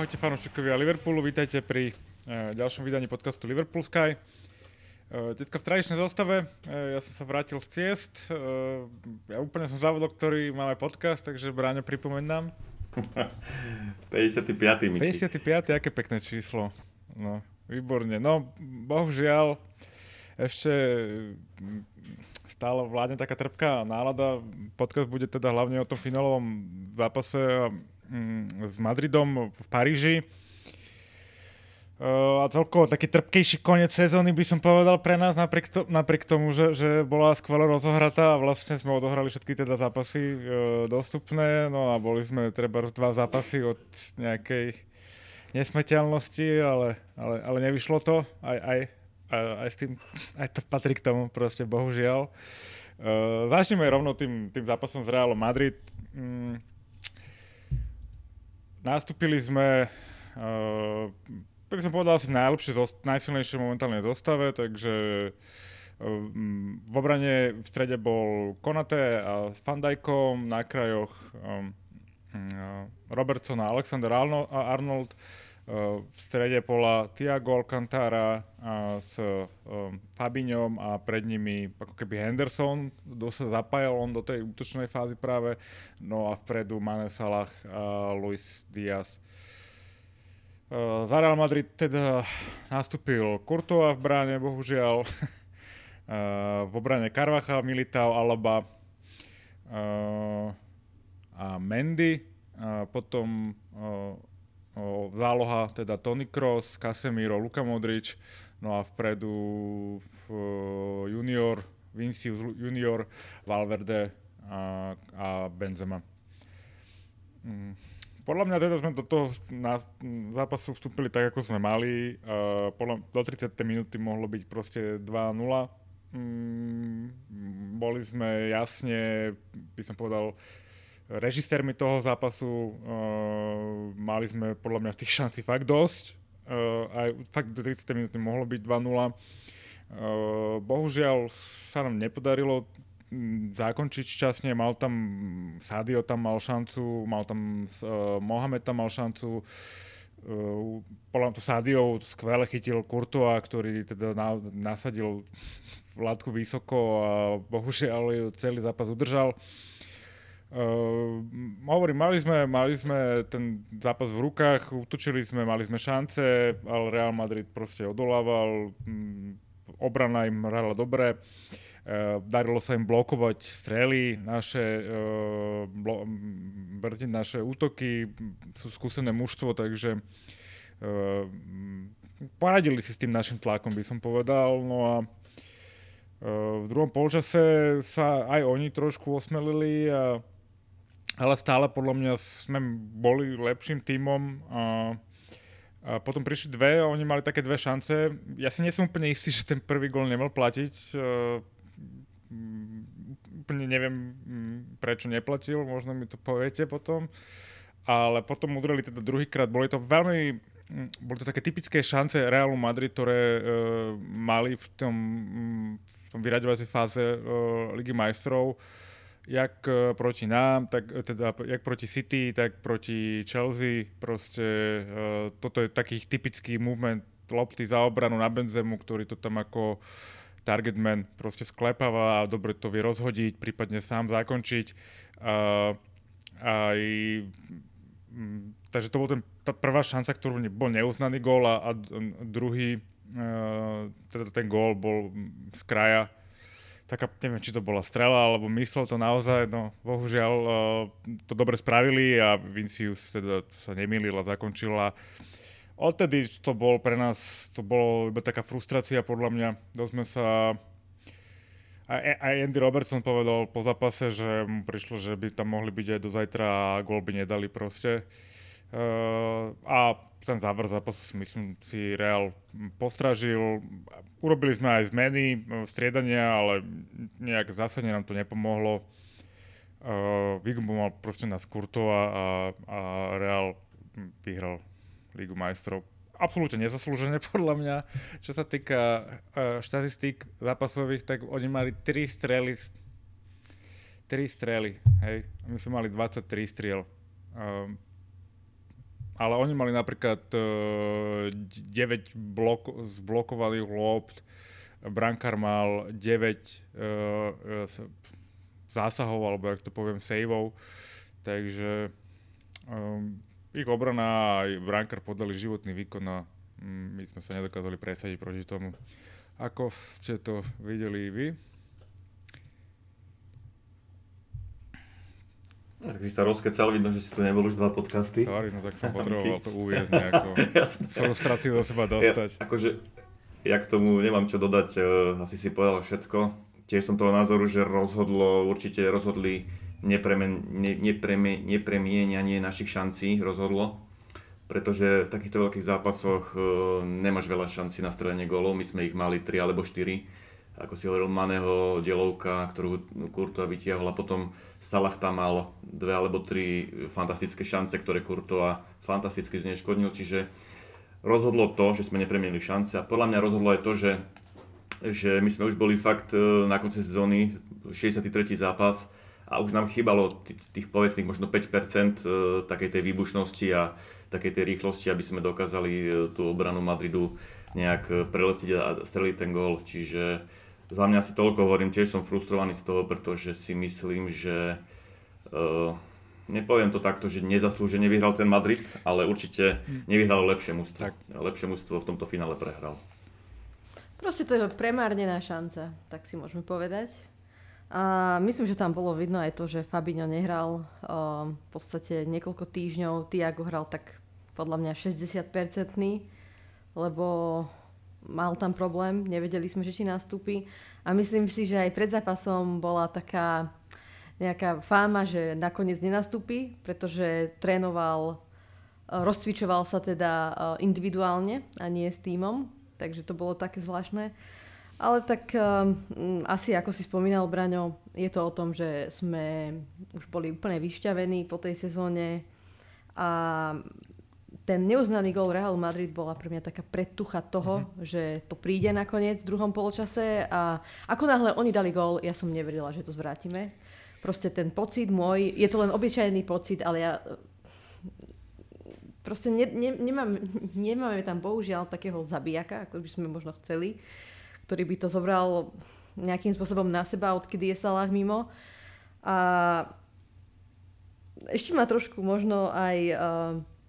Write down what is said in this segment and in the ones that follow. Ahojte fanúšikovia Liverpoolu, vítajte pri ďalšom vydaní podcastu Liverpool Sky. Teďka v tradičnej zostave, ja som sa vrátil z ciest, ja úplne som zavodol, ktorý máme podcast, takže Bráňo, pripomeň nám. 55. Miki. 55. Aké pekné číslo. No, výborne. No, bohužiaľ, ešte stále vládne taká trpká nálada. Podcast bude teda hlavne o tom finálovom zápase s Madridom v Paríži. A celkovo taký trpkejší koniec sezóny by som povedal pre nás, napriek tomu, že bola skvelo rozohratá a vlastne sme odohrali všetky teda zápasy dostupné. No a boli sme treba dva zápasy od nejakej nesmrteľnosti, ale nevyšlo to. Aj s tým, aj to patrí k tomu, proste bohužiaľ. Začneme rovno tým zápasom z Realu Madrid. Nastúpili sme, som povedal, asi v najsilnejšej momentálnej zostave, takže v obrane v strede bol Konaté a s Van Dijkom, na krajoch Robertson a Alexander Arnold, v strede pola Thiago Alcantara s Fabinhom a pred nimi ako keby Henderson, kto sa zapájal on do tej útočnej fázy práve, no a vpredu Mané, Salah a Luis Diaz. Za Real Madrid teda nastúpil Courtois v bráne, bohužiaľ. V obrane Carvajal, Militao, Alaba a Mendy. Potom záloha teda Toni Kroos, Casemiro, Luka Modrič. No a vpredu junior, Vinicius Junior, Valverde a Benzema. Podľa mňa teda sme do toho zápasu vstúpili tak, ako sme mali. Do 30. minúty mohlo byť proste 2-0. Boli sme jasne, by som povedal, režisérmi toho zápasu. Mali sme podľa mňa tých šancí fakt dosť. Aj fakt do 30. minúty mohlo byť 2-0. Bohužiaľ sa nám nepodarilo zakončiť šťastne, mal tam Sadio, tam mal šancu, mal tam Mohamed, tam mal šancu. Podľa to Sadio skvele chytil Courtois, ktorý teda nasadil látku vysoko a bohužiaľ celý zápas udržal. Hovorím, mali sme ten zápas v rukách, útočili sme, mali sme šance, ale Real Madrid proste odolával, obrana im hrala dobre. Darilo sa im blokovať strely, brzdiť naše útoky, sú skúsené mužstvo, takže poradili si s tým našim tlakom, by som povedal. No a v druhom polčase sa aj oni trošku osmelili, ale stále podľa mňa sme boli lepším tímom. A potom prišli dve, oni mali také dve šance. Ja si nie som úplne istý, že ten prvý gól nemal platiť. Úplne neviem, prečo neplatil, možno mi to poviete potom. Ale potom udreli teda druhýkrát. Boli to také typické šance Realu Madrid, ktoré mali v tom vyraďovacej fáze Ligy majstrov. Jak proti nám, tak teda jak proti City, tak proti Chelsea, proste toto je taký typický movement lopty za obranu na Benzemu, ktorý to tam ako targetman proste sklepáva a dobre to vie rozhodiť, prípadne sám zakončiť. Takže to bol tá prvá šanca, ktorú bol neuznaný gól a druhý, teda ten gól bol z kraja. Taká, neviem, či to bola strela, alebo myslel to naozaj, no bohužiaľ to dobre spravili a Vinicius teda sa nemýlil a zakončila. Odtedy to bol pre nás, to bolo iba taká frustrácia podľa mňa, dosť sme sa. Aj Andy Robertson povedal po zápase, že mu prišlo, že by tam mohli byť aj do zajtra a gól by nedali proste. A ten záver zápasu, myslím si, Real postražil. Urobili sme aj zmeny, striedania, ale nejak zásadne nám to nepomohlo. Výgubu mal proste na Courtois a Real vyhral Ligu majstrov. Absolútne nezaslúžene podľa mňa. Čo sa týka štatistík zápasových, tak oni mali 3 strely, hej. My sme mali 23 striel. Ale oni mali napríklad 9 zblokovaných lôb, brankár mal 9 zásahov, alebo jak to poviem, saveov, takže ich obrana aj brankár podali životný výkon a my sme sa nedokázali presadiť proti tomu. Ako ste to videli vy? Tak si sa rozkecal, vidno, že si tu nebol už dva podcasty. Sorry, no tak som potreboval to uviezť nejako, frustráciu do seba dostať. Ja, akože, ja k tomu nemám čo dodať, asi si povedal všetko. Tiež som toho názoru, že určite rozhodli nepremienianie našich šancí, rozhodlo. Pretože v takýchto veľkých zápasoch nemáš veľa šancí na strelenie gólov, my sme ich mali 3 alebo 4. Ako si hovoril, Maného, dielovka, ktorú Courtois vytiahol, a potom Salah tam mal 2 alebo 3 fantastické šance, ktoré Courtois fantasticky zneškodnil, čiže rozhodlo to, že sme nepremienili šance, a podľa mňa rozhodlo aj to, že my sme už boli fakt na konci sezóny, 63. zápas, a už nám chýbalo tých povestných možno 5% takej tej výbušnosti a takej tej rýchlosti, aby sme dokázali tú obranu Madridu nejak prelestiť a streliť ten gól. Čiže za mňa si toľko hovorím, tiež som frustrovaný z toho, pretože si myslím, že nepoviem to takto, že nezaslúžene vyhral ten Madrid, ale určite nevyhral lepšie mužstvo. Lepšie mužstvo v tomto finále prehral. Proste to je premárnená šanca, tak si môžeme povedať. A myslím, že tam bolo vidno aj to, že Fabinho nehral v podstate niekoľko týždňov. Thiago hral tak podľa mňa 60%, lebo mal tam problém, nevedeli sme, že či nastúpi. A myslím si, že aj pred zápasom bola taká nejaká fáma, že nakoniec nenastúpi, pretože trénoval, rozcvičoval sa teda individuálne a nie s tímom. Takže to bolo také zvláštne. Ale tak asi, ako si spomínal, Braňo, je to o tom, že sme už boli úplne vyšťavení po tej sezóne a ten neuznaný gól Real Madrid bola pre mňa taká predtucha toho, že to príde nakoniec v druhom poločase, a ako náhle oni dali gól, ja som neverila, že to zvrátime. Proste ten pocit môj, je to len obyčajný pocit, ale ja proste nemáme tam bohužiaľ takého zabijaka, ako by sme možno chceli, ktorý by to zobral nejakým spôsobom na seba, odkedy je Salah mimo. A ešte ma trošku možno aj,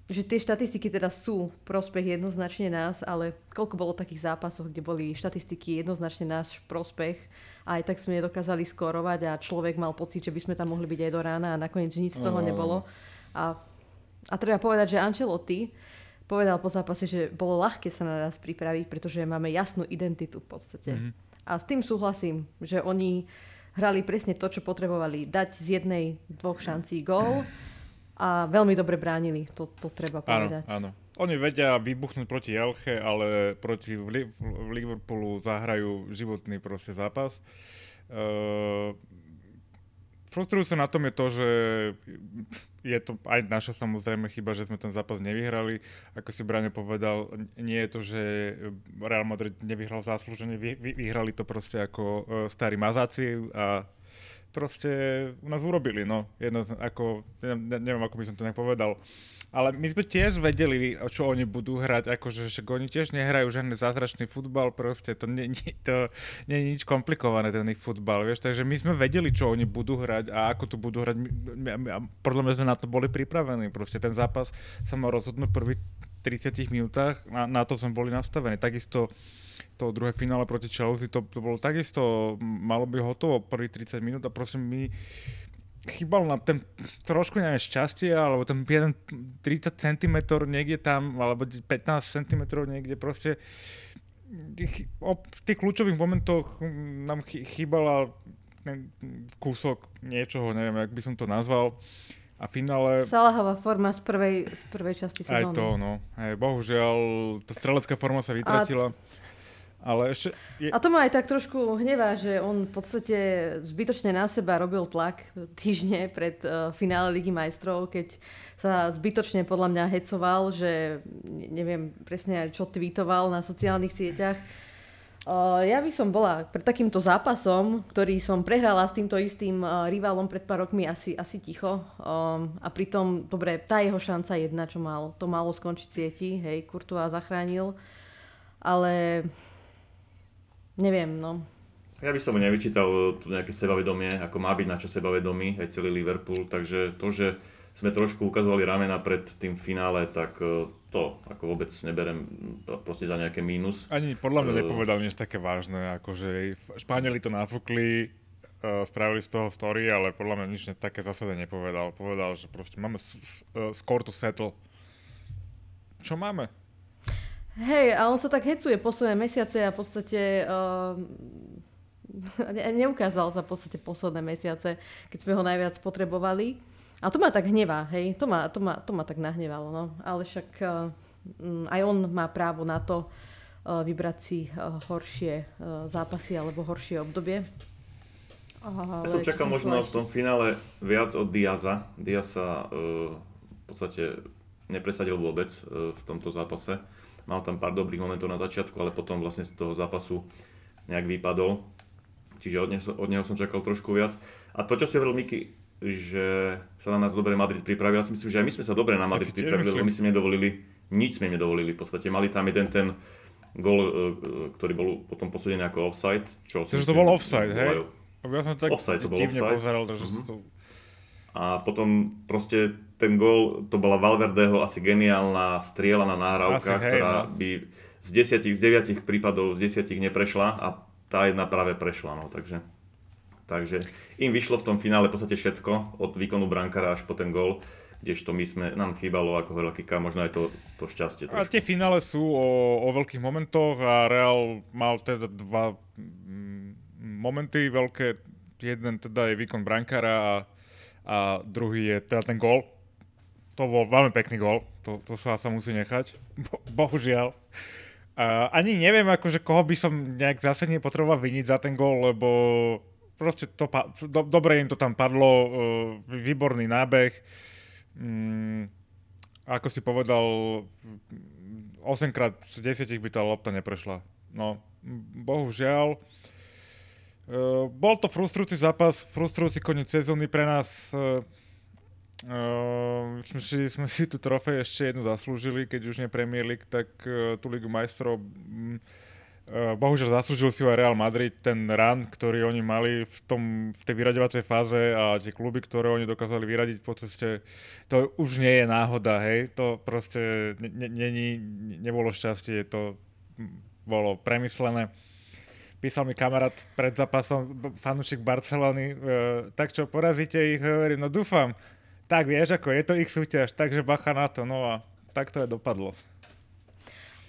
že tie štatistiky teda sú prospech jednoznačne nás, ale koľko bolo takých zápasov, kde boli štatistiky jednoznačne náš prospech, a aj tak sme nedokázali skorovať a človek mal pocit, že by sme tam mohli byť aj do rána, a nakoniec nič z toho nebolo. A treba povedať, že Ancelotti povedal po zápase, že bolo ľahké sa na nás pripraviť, pretože máme jasnú identitu v podstate. A s tým súhlasím, že oni hrali presne to, čo potrebovali. Dať z 1-2 šancí gól a veľmi dobre bránili. To treba povedať. Áno, áno. Oni vedia vybuchnúť proti Elche, ale proti Liverpoolu zahrajú životný proste zápas. Frustrujúce na tom je to, že je to aj naša samozrejme chyba, že sme ten zápas nevyhrali. Ako si Braňo povedal, nie je to, že Real Madrid nevyhral zaslúžene, vyhrali to proste ako starí mazáci a proste nás urobili. No. Neviem, ako by som to nejak povedal. Ale my sme tiež vedeli, čo oni budú hrať, akože oni tiež nehrajú žiadny zázračný futbal, proste to nie je nič komplikované, ten ich futbal, vieš, takže my sme vedeli, čo oni budú hrať a ako to budú hrať, podľa mňa sme na to boli pripravení, proste ten zápas sa mal rozhodnúť v prvých 30 minútach, na to sme boli nastavení, takisto to druhé finále proti Chelsea, to bolo takisto, malo by hotovo prvých 30 minút a proste my... Chýbal nám ten trošku, neviem, šťastie, alebo ten 30 cm niekde tam, alebo 15 cm niekde, proste v tých kľúčových momentoch nám chýbala kúsok niečoho, neviem, jak by som to nazval. A v finále... Salahova forma z prvej časti sezóny. Aj to, no. Bohužiaľ, tá strelecká forma sa vytratila. Ale ešte je... A to ma aj tak trošku hnevá, že on v podstate zbytočne na seba robil tlak týždne pred finále Ligy majstrov, keď sa zbytočne podľa mňa hecoval, že neviem presne, čo tweetoval na sociálnych sieťach. Ja by som bola pred takýmto zápasom, ktorý som prehrala s týmto istým rivalom pred pár rokmi, asi ticho. A pritom, dobre, tá jeho šanca jedna, čo mal. To malo skončiť sieti, hej, Courtois zachránil. Ale neviem, no. Ja by som mu nevyčítal tu nejaké sebavedomie, ako má byť na čo sebavedomý, aj celý Liverpool. Takže to, že sme trošku ukazovali ramena pred tým finále, tak to ako vôbec neberem proste za nejaké mínus. Ani podľa mňa nepovedal nič také vážne, akože Španieli to nafúkli, spravili z toho story, ale podľa mňa nič také zásade nepovedal. Povedal, že proste máme score to settle. Čo máme? Hej, a on sa tak hecuje posledné mesiace a v podstate neukázal sa v podstate posledné mesiace, keď sme ho najviac potrebovali. A to ma tak hnevá, hej, to ma tak nahnevalo, no. Ale však aj on má právo na to vybrať si horšie zápasy alebo horšie obdobie. Aha, ja som čakal možno v tom finále viac od Diaza. Diaz sa v podstate nepresadil vôbec v tomto zápase. Mal tam pár dobrých momentov na začiatku, ale potom vlastne z toho zápasu nejak vypadol. Čiže od neho som čakal trošku viac. A to, čo si hovoril, Miky, že sa na nás dobre Madrid pripravil. Ja si myslím, že aj my sme sa dobre na Madrid pripravili, lebo my si nedovolili, nič sme nedovolili v podstate. Mali tam jeden ten gól, ktorý bol potom posúdený ako offside. Takže to bol offside, hej? Ja som tak divne pozeral. A potom proste ten gól, to bola Valverdeho asi geniálna strieľaná nahrávka, ktorá by z 9 prípadov z 10 neprešla a tá jedna práve prešla, no takže... Takže im vyšlo v tom finále v podstate všetko, od výkonu brankára až po ten gól, kdežto nám chýbalo, ako hovoril Kika, možno aj to šťastie. A tie finále sú o veľkých momentoch a Real mal teda dva momenty veľké. Jeden teda je výkon brankára a druhý je teda ten gól. To bol veľmi pekný gól, to sa musí nechať, bohužiaľ. Ani neviem, akože koho by som nejak zásadne potreboval viniť za ten gól, lebo... Proste to dobre im to tam padlo, výborný nábeh. Ako si povedal, 8x z 10 by tá lopta neprešla. No, bohužiaľ. Bol to frustrujúci zápas, frustrujúci koniec sezóny pre nás. Sme si tú trofej ešte jednu zaslúžili, keď už nie Premier League, tak tú Ligu majstrov... Bohužiaľ zaslúžil si ho aj Real Madrid, ten run, ktorý oni mali v tej vyraďovacej fáze a tie kluby, ktoré oni dokázali vyradiť po ceste, to už nie je náhoda, hej, to proste nebolo šťastie, to bolo premyslené. Písal mi kamarát pred zápasom, fanúšik Barcelony, tak čo, porazíte ich, hovorím, no dúfam, tak vieš ako, je to ich súťaž, takže bacha na to, no a tak to aj dopadlo.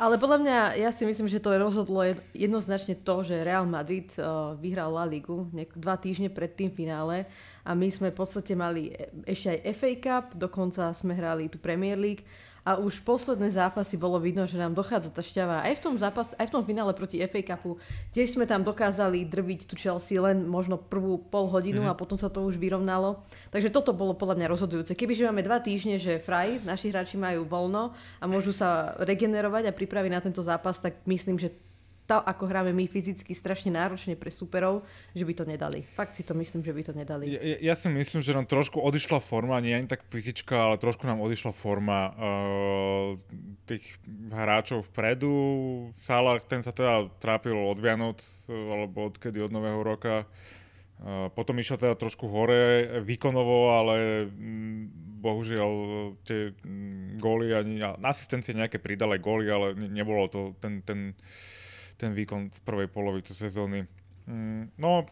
Ale podľa mňa, ja si myslím, že to rozhodlo jednoznačne to, že Real Madrid vyhral La Ligu 2 týždne pred tým finále a my sme v podstate mali ešte aj FA Cup, dokonca sme hrali tú Premier League a už posledné zápasy bolo vidno, že nám dochádza tá šťava. Aj v tom finále proti FA Cupu tiež sme tam dokázali drviť tú Chelsea len možno prvú pol hodinu a potom sa to už vyrovnalo. Takže toto bolo podľa mňa rozhodujúce. Kebyže máme 2 týždne, že fraj, naši hráči majú voľno a môžu sa regenerovať a pripraviť na tento zápas, tak myslím, že to, ako hráme my fyzicky strašne náročne pre súperov, že by to nedali. Fakt si to myslím, že by to nedali. Ja si myslím, že nám trošku odišla forma, nie ani tak fyzička, ale trošku nám odišla forma tých hráčov vpredu. Salah, ten sa teda trápil od Vianoc, alebo odkedy od Nového roka. Potom išiel teda trošku hore výkonovo, ale bohužiaľ tie góly ani asistencie nejaké pridali góly, ale nebolo to ten výkon v prvej polovici sezóny. No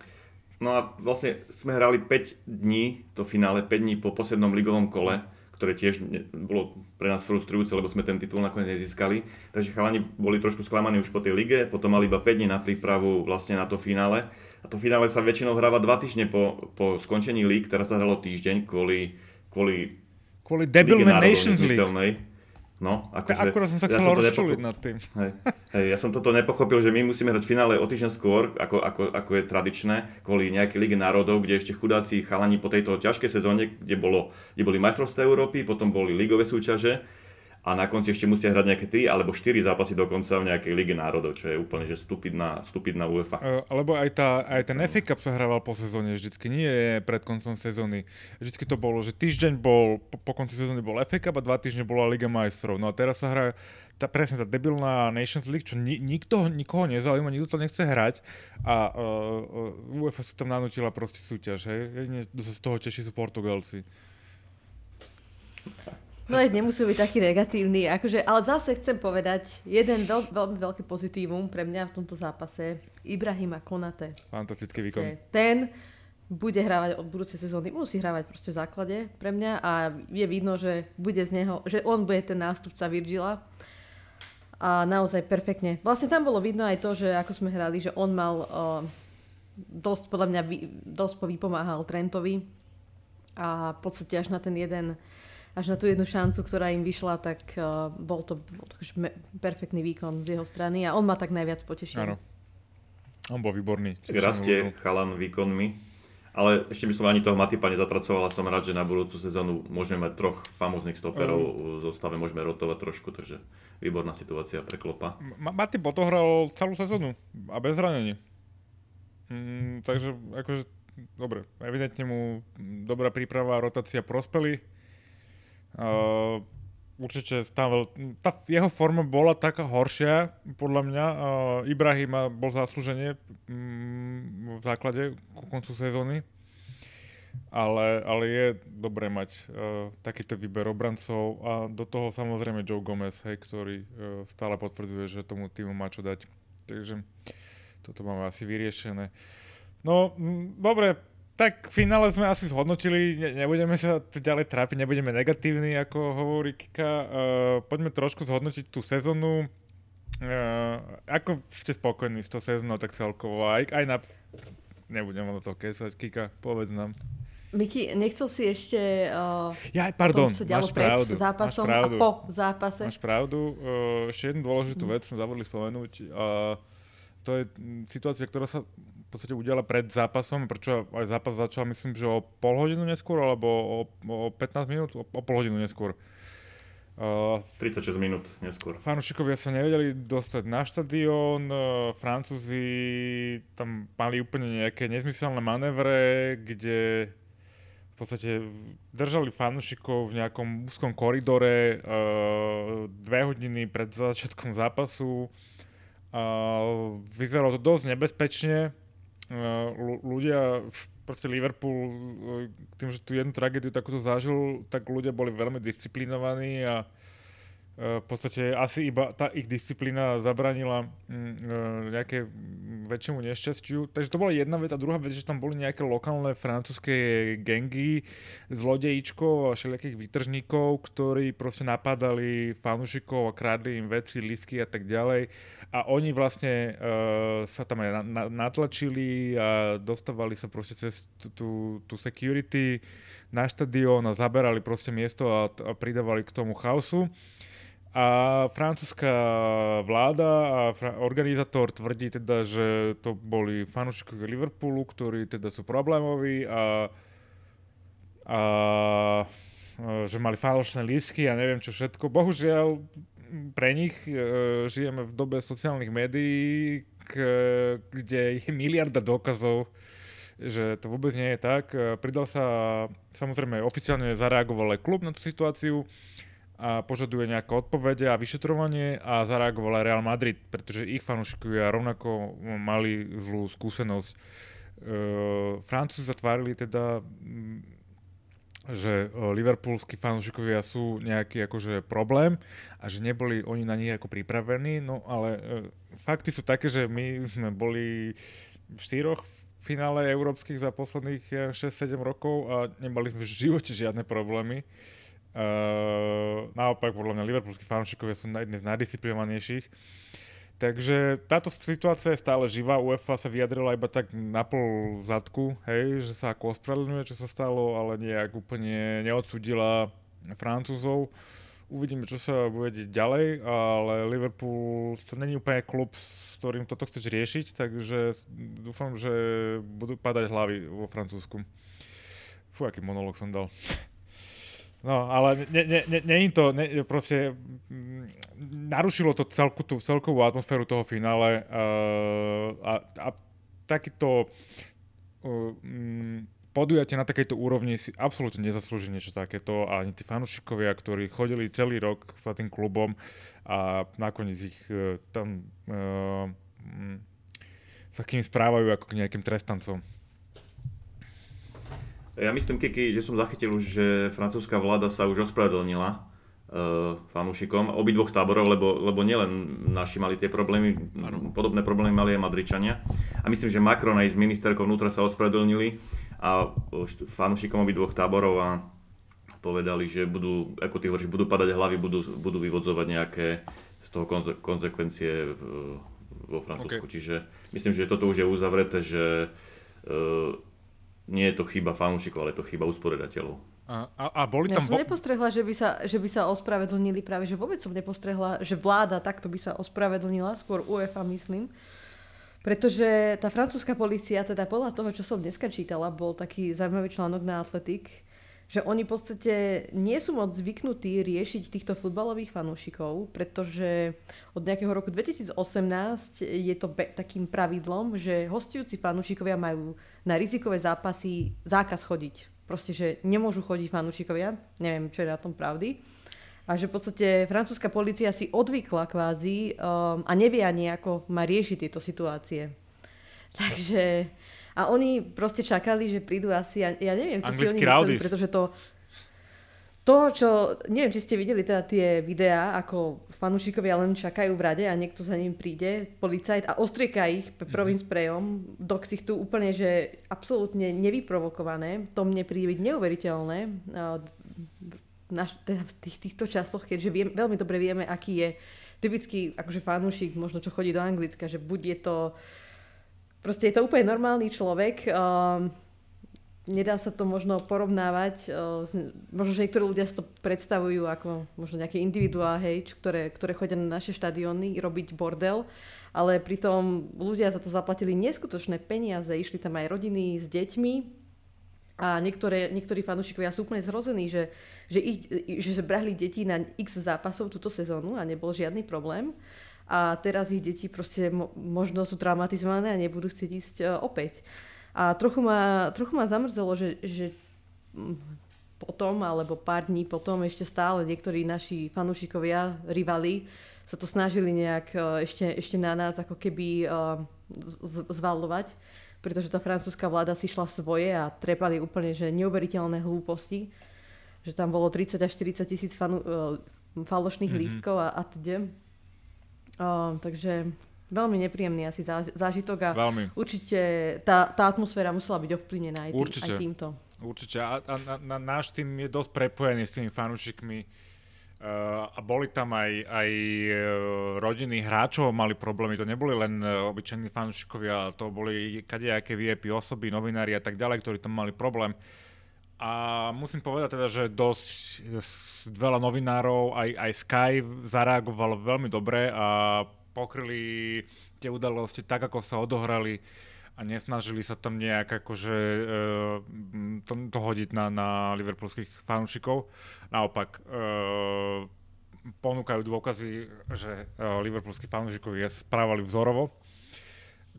a vlastne sme hrali 5 dní, to finále 5 dní po poslednom ligovom kole, ktoré tiež bolo pre nás frustrujúce, lebo sme ten titul nakoniec nezískali. Takže chalani boli trošku sklamaní už po tej lige, potom mali iba 5 dní na prípravu vlastne na to finále. A to finále sa väčšinou hráva 2 týždne po skončení líg, teraz sa hralo týždeň kvôli Debil Nations League. No, akurát som sa chcel rozčuliť nad tým. Hej, ja som toto nepochopil, že my musíme hrať v finále o týždeň skôr, ako je tradičné, kvôli nejakej Lige národov, kde ešte chudáci chalani po tejto ťažkej sezóne, kde boli majstrovstvá Európy, potom boli ligové súťaže a na konci ešte musia hrať nejaké 3 alebo 4 zápasy dokonca v nejakej Lige národov, čo je úplne že stupidná UEFA. Lebo aj ten FA Cup sa hrával po sezóne, vždycky nie pred koncom sezóny. Vždycky to bolo, že týždeň bol, po konci sezóny bol FA Cup a 2 týždne bola Liga majstrov. No a teraz sa hrá presne tá debilná Nations League, čo nikoho nezaujíma, nikto to nechce hrať a UEFA sa tam nanútila proste súťaž, hej. Jedine z toho teší sú Portugalci. No aj nemusí byť taký negatívny, akože, ale zase chcem povedať, jeden veľmi veľké pozitívum pre mňa v tomto zápase, Ibrahima Konaté. Fantastický výkon. Ten bude hrávať od budúcej sezóny, musí hrávať proste v základe pre mňa a je vidno, že bude z neho, že on bude ten nástupca Virgila a naozaj perfektne. Vlastne tam bolo vidno aj to, že ako sme hrali, že on mal dosť povypomáhal Trentovi a v podstate až na tú jednu šancu, ktorá im vyšla, tak bol to perfektný výkon z jeho strany a on ma tak najviac potešil. Áno, on bol výborný. Rastie chalan výkonmi, ale ešte by som ani toho Matipa nezatracoval a som rád, že na budúcu sezónu môžeme mať 3 famóznych stoperov v zostave, môžeme rotovať trošku, takže výborná situácia pre Klopa. Matip odohral celú sezónu a bez zranení. Takže akože, dobre, evidentne mu dobrá príprava a rotácia prospeli. Určite tá jeho forma bola taká horšia, podľa mňa. Ibrahima bol zaslúženie v základe ku koncu sezóny, ale je dobré mať takýto výber obrancov a do toho samozrejme Joe Gomez, hej, ktorý stále potvrdzuje, že tomu týmu má čo dať. Takže toto máme asi vyriešené. No, dobre. Tak v finále sme asi zhodnotili, nebudeme sa ďalej trápiť, nebudeme negatívni, ako hovorí Kika. Poďme trošku zhodnotiť tú sezónu. Ako ste spokojní s tou sezónou, tak celkovo aj na... Nebudem vám do toho kesať. Kika, povedz nám. Miki, nechcel si ešte... máš pravdu. Zápasom máš pravdu. A po zápase. Máš pravdu. Ešte jednu dôležitú vec sme zavodli spomenúť. To je situácia, ktorá sa v podstate udiala pred zápasom, prečo aj zápas začal, myslím, že o pol hodinu neskôr, alebo o 15 minút, o pol hodinu neskôr. 36 minút neskôr. Fanúšikovia sa nevedeli dostať na štadión, Francúzi tam mali úplne nejaké nezmyselné manévre, kde v podstate držali fanúšikov v nejakom úzkom koridore 2 hodiny pred začiatkom zápasu. Vyzeralo to dosť nebezpečne. Ľudia, proste Liverpool, tým, že tú jednu tragédiu takúto zažil, tak ľudia boli veľmi disciplinovaní a v podstate asi iba tá ich disciplína zabranila nejaké väčšiemu nešťastiu. Takže to bola jedna vec a druhá vec, že tam boli nejaké lokálne francúzske gangy, zlodejíčkov a všelijakých výtržníkov, ktorí proste napadali fanúšikov a krádli im veci, lístky a tak ďalej. A oni vlastne sa tam aj natlačili a dostávali sa proste cez tú security na štadión a zaberali proste miesto a pridávali k tomu chaosu. A francúzska vláda a organizátor tvrdí teda, že to boli fanúšikovia Liverpoolu, ktorí teda sú problémoví a že mali falošné lístky a neviem čo všetko. Bohužiaľ pre nich žijeme v dobe sociálnych médií, kde je miliarda dôkazov, že to vôbec nie je tak. Pridal sa, samozrejme oficiálne zareagoval aj klub na tú situáciu, a požaduje nejaké odpovede a vyšetrovanie a zareagoval aj Real Madrid, pretože ich fanúšikovia rovnako mali zlú skúsenosť. Francúzi zatvárili teda, že liverpoolskí fanúšikovia sú nejaký akože problém a že neboli oni na nich ako pripravení, no ale fakty sú také, že my sme boli v 4 finále európskych za posledných 6-7 rokov a nemali sme v živote žiadne problémy. Naopak, podľa mňa liverpoolskí fanúšikovia sú jedni z najdisciplinovanejších. Takže táto situácia je stále živá. UEFA sa vyjadrila iba tak na pol zadku, hej, že sa ako ospravedlňuje, čo sa stalo, ale nejak úplne neodsúdila Francúzov. Uvidíme, čo sa bude deť ďalej, ale Liverpool to není úplne klub, s ktorým toto chceš riešiť, takže dúfam, že budú padať hlavy vo Francúzsku. Fú, aký monológ som dal. No, ale proste narušilo to celkovú atmosféru toho finále a takýto podujatie na takejto úrovni si absolútne nezaslúži niečo takéto a ani tí fanúšikovia, ktorí chodili celý rok za tým klubom a nakoniec ich tam sa k ním správajú ako k nejakým trestancom. Ja myslím, Kiki, že som zachytil už, že francúzska vláda sa už ospravedlnila fanúšikom obidvoch táborov, lebo nielen naši mali tie problémy, podobné problémy mali aj Madričania. A myslím, že Macron aj s ministerkou vnútra sa ospravedlnili a fanúšikom obidvoch táborov a povedali, že budú, ako ty hovoríš, budú padať hlavy, budú vyvodzovať nejaké z toho konzekvencie vo Francúzsku. Okay. Čiže myslím, že toto už je uzavreté, že nie je to chyba fanúšikov, ale je to chyba usporiadateľov. A boli tam... Ja som nepostrehla, že by sa ospravedlnili práve, že vôbec som nepostrehla, že vláda takto by sa ospravedlnila, skôr UEFA myslím. Pretože tá francúzska polícia, teda podľa toho, čo som dneska čítala, bol taký zaujímavý článok na Athletic, že oni v podstate nie sú moc zvyknutí riešiť týchto futbalových fanúšikov, pretože od nejakého roku 2018 je to takým pravidlom, že hostujúci fanúšikovia majú na rizikové zápasy zákaz chodiť. Proste, že nemôžu chodiť fanúšikovia, neviem, čo je na tom pravdy. A že v podstate francúzska polícia si odvykla kvázi a nevie ani, ako má riešiť tieto situácie. Takže... A oni proste čakali, že prídu asi, ja neviem, čo si oni mysleli, pretože neviem, či ste videli teda tie videá, ako fanúšikovia len čakajú v rade a niekto za ním príde, policajt, a ostrieka ich prvým sprejom do ksichtu úplne, že absolútne nevyprovokované. To mne príde byť neuveriteľné v týchto časoch, keďže veľmi dobre vieme, aký je typický akože fanúšik, možno čo chodí do Anglicka, že buď je to... Proste je to úplne normálny človek, nedá sa to možno porovnávať, možno, že niektorí ľudia si to predstavujú ako možno nejaké individuá, hej, ktoré chodia na naše štadióny robiť bordel, ale pritom ľudia za to zaplatili neskutočné peniaze, išli tam aj rodiny s deťmi a niektorí fanúšikovia sú úplne zrození, že brali deti na x zápasov túto sezónu a nebol žiadny problém. A teraz ich deti proste možno sú traumatizované a nebudú chcieť ísť opäť. A trochu ma zamrzelo, že potom, alebo pár dní potom ešte stále niektorí naši fanúšikovia, rivali, sa to snažili nejak ešte na nás ako keby zvaľovať, pretože tá francúzska vláda si šla svoje a trepali úplne že neuveriteľné hlúposti, že tam bolo 30 až 40 tisíc falošných lístkov a teda. Takže veľmi nepríjemný asi zážitok a určite tá atmosféra musela byť ovplyvnená aj týmto. Určite. A náš tým je dosť prepojený s tými fanúšikmi a boli tam aj rodiny hráčov, mali problémy. To neboli len obyčajní fanúšikovia, to boli kadejaké VIP osoby, novinári a tak ďalej, ktorí tam mali problém. A musím povedať teda, že dosť veľa novinárov, aj Sky zareagoval veľmi dobre a pokryli tie udalosti tak, ako sa odohrali a nesnažili sa tam nejak akože to hodiť na liverpoolských fanúšikov. Naopak, ponúkajú dôkazy, že liverpoolskí fanúšikovia správali vzorovo.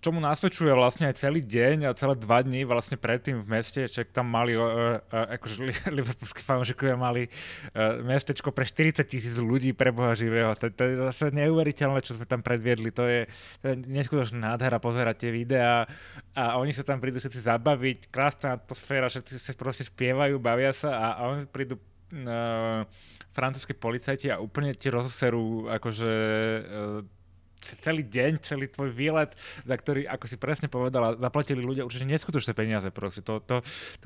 Čomu nasvedčuje vlastne aj celý deň a celé 2 dní vlastne predtým v meste, však tam mali, akože liverpoolskí fanúšikovia mali mestečko pre 40 tisíc ľudí pre Boha živého. To je zase neuveriteľné, čo sme tam predviedli. To je neskutočná nádhera pozerať tie videá a oni sa tam prídu všetci zabaviť, krásna atmosféra, všetci sa proste spievajú, bavia sa a oni prídu francúzski policajti a úplne ti rozoserú akože... celý deň, celý tvoj výlet, za ktorý, ako si presne povedala, zaplatili ľudia určite neskutočné peniaze. Proste. To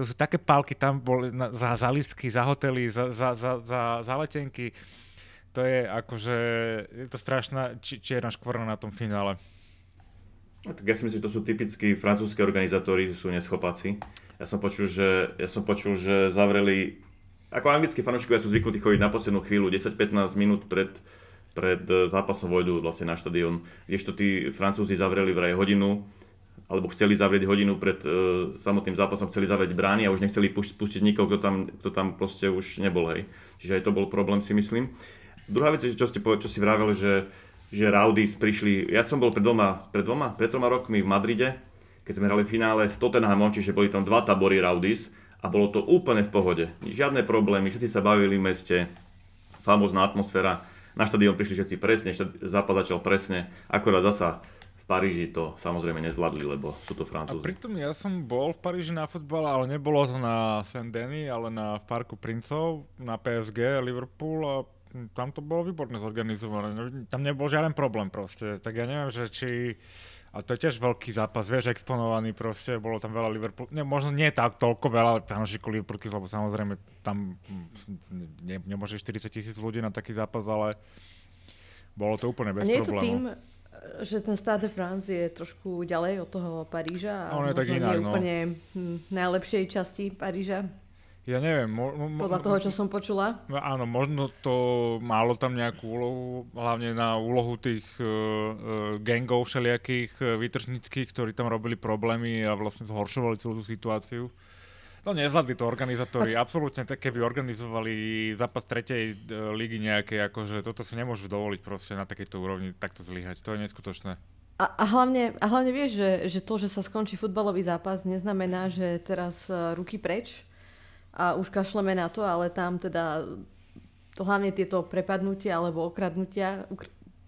sú také pálky, tam boli za lístky, za hotely, za letenky. To je akože, je to strašná čierna škvrna na tom finále. Tak ja si myslím, že to sú typickí francúzski organizátori, sú neschopáci. Ja som počul, že zavreli, ako anglickí fanúšikovia sú zvyknutí chodiť na poslednú chvíľu, 10-15 minút pred zápasom vojdu vlastne na štadión, kdežto tí Francúzi zavreli vraj hodinu, alebo chceli zavrieť hodinu pred samotným zápasom, chceli zavrieť brány a už nechceli pustiť nikoho, kto tam proste už nebol, hej. Čiže aj to bol problém, si myslím. Druhá vec, čo si vravel, že Rowdies prišli, ja som bol pred troma rokmi v Madride, keď sme hrali v finále s Tottenhamom, čiže boli tam dva tábory Rowdies a bolo to úplne v pohode. Žiadne problémy, všetci sa bavili v meste, famózna atmosféra, na štadión prišli všetci presne, zápas začal presne, akorát zasa v Paríži to samozrejme nezvládli, lebo sú to Francúzi. A pritom ja som bol v Paríži na futbal, ale nebolo to na Saint-Denis, ale v Parku princov, na PSG, Liverpool a tam to bolo výborne zorganizované. Tam nebol žiaden problém proste, tak ja neviem, že či... A to je tiež veľký zápas, vieš, exponovaný proste, bolo tam veľa Liverpool, možno nie tak toľko veľa fanúšikov Liverpoolky, lebo samozrejme tam nemôže 40,000 ľudí na taký zápas, ale bolo to úplne bez problémov. Nie je to tým, že ten Stade de France je trošku ďalej od toho Paríža a možno nie je úplne najlepšej časti Paríža. Ja neviem. Podľa toho, čo som počula? Áno, možno to malo tam nejakú úlohu, hlavne na úlohu tých gangov všelijakých výtržnických, ktorí tam robili problémy a vlastne zhoršovali celú tú situáciu. No nezvládli to organizátori, absolútne tak, keby organizovali zápas tretej ligy nejakej, akože toto si nemôžu dovoliť proste na takejto úrovni takto zlyhať, to je neskutočné. A hlavne vieš, že to, že sa skončí futbalový zápas, neznamená, že teraz ruky preč, a už kašleme na to, ale tam teda to hlavne tieto prepadnutia alebo okradnutia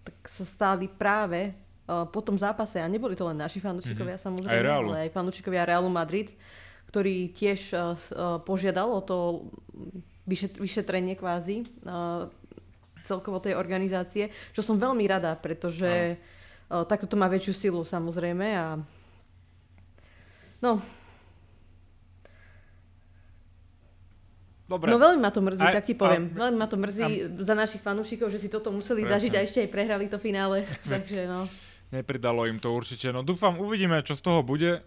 tak sa stáli práve po tom zápase a neboli to len naši fanúčikovia samozrejme, ale aj fanúčikovia Realu Madrid, ktorý tiež požiadal o to vyšetrenie kvázi celkovo tej organizácie, čo som veľmi rada, pretože takto to má väčšiu silu samozrejme a no... Dobre. No veľmi ma to mrzí, tak ti poviem. Veľmi ma to mrzí za našich fanúšikov, že si toto museli zažiť a ešte aj prehrali to finále. Takže no. Nepridalo im to určite. No dúfam, uvidíme, čo z toho bude.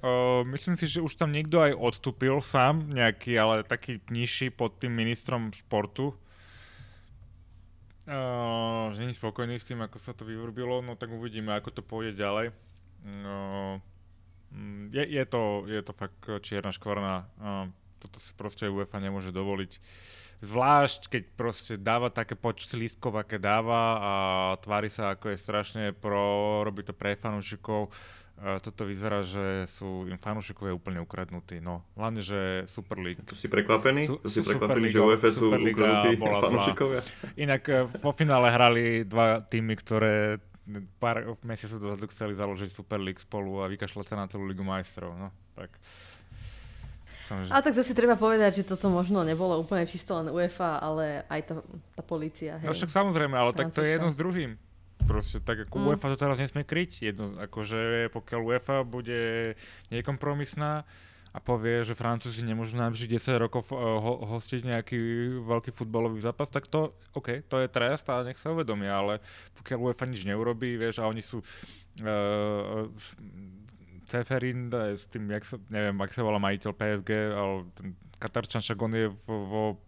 Myslím si, že už tam niekto aj odstúpil sám, nejaký, ale taký nižší pod tým ministrom športu. Že nie spokojný s tým, ako sa to vyvrbilo. No tak uvidíme, ako to pôjde ďalej. Je to fakt čierna škvrna. Toto si proste UEFA nemôže dovoliť. Zvlášť, keď proste dáva také počty lístkov, aké dáva a tvári sa, ako je strašne robí to pre fanúšikov. Toto vyzerá, že sú fanúšikovia úplne ukradnutí. No, hlavne, že Super League. Tu si prekvapený? Že UEFA sú ukradnutí fanúšikovia? Inak po finále hrali dva týmy, ktoré pár mesiacov dozadu chceli založiť Super League spolu a vykašľať sa na celú Ligu majstrov. No, tak... A tak zase treba povedať, že toto možno nebolo úplne čisto len UEFA, ale aj tá polícia. Hej. No však samozrejme, ale tak to je jedno s druhým. Proste tak ako UEFA to teraz nesmie kryť. Jedno, akože pokiaľ UEFA bude nekompromisná a povie, že Francúzi nemôžu najbližších 10 rokov hostiť nejaký veľký futbalový zápas, tak to, OK, to je trest a nech sa uvedomia, ale pokiaľ UEFA nič neurobí, vieš, a oni sú... Ceferin, s tým, neviem, ak sa volá majiteľ PSG, ale ten Katarčan, však on je vo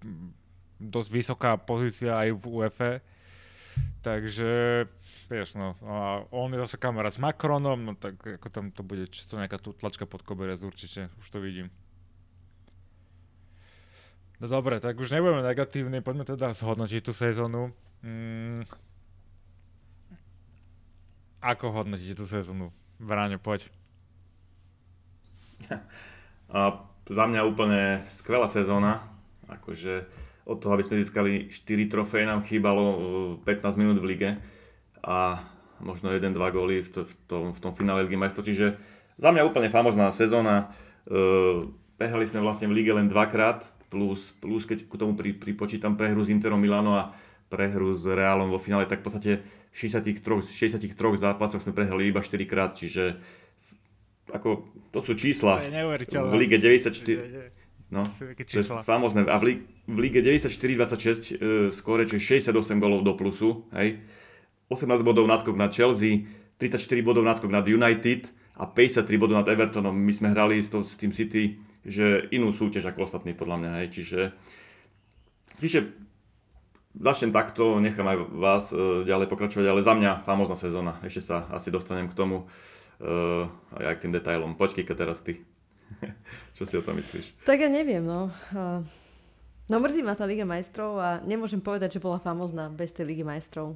dosť vysoká pozícia aj v UEFA, takže, vieš, no, a on je zase kamarát s Macronom, no tak ako tam to bude čisto nejaká tlačka pod koberec určite, už to vidím. No dobre, tak už nebudeme negatívni, poďme teda zhodnotiť tú sezónu. Ako hodnotíte tú sezónu? Braňo, poď. A za mňa úplne skvelá sezóna, akože od toho, aby sme získali 4 trofeje, nám chýbalo 15 minút v lige a možno 1-2 góly v tom finále Ligy majstrov, čiže za mňa úplne famózna sezóna, prehrali sme vlastne v lige len dvakrát, plus keď k tomu pripočítam prehru s Interom Milano a prehru s Realom vo finále, tak v podstate v 63 zápasoch sme prehrali iba 4 krát, čiže ako, to sú čísla, v Líge 94, no, to je famózne, a v Líge 94-26 skóre, čiže 68 golov do plusu, hej, 18 bodov náskok nad Chelsea, 34 bodov náskok nad United a 53 bodov nad Evertonom. My sme hrali s tým City, že inú súťaž ako ostatní, podľa mňa, hej, čiže začnem takto, nechám aj vás ďalej pokračovať, ale za mňa famózna sezóna, ešte sa asi dostanem k tomu. A ja k tým detailom. Počkejka teraz ty. Čo si o tom myslíš? Tak ja neviem, no. No mrzí ma tá Liga majstrov a nemôžem povedať, že bola famózna bez tej Ligy majstrov.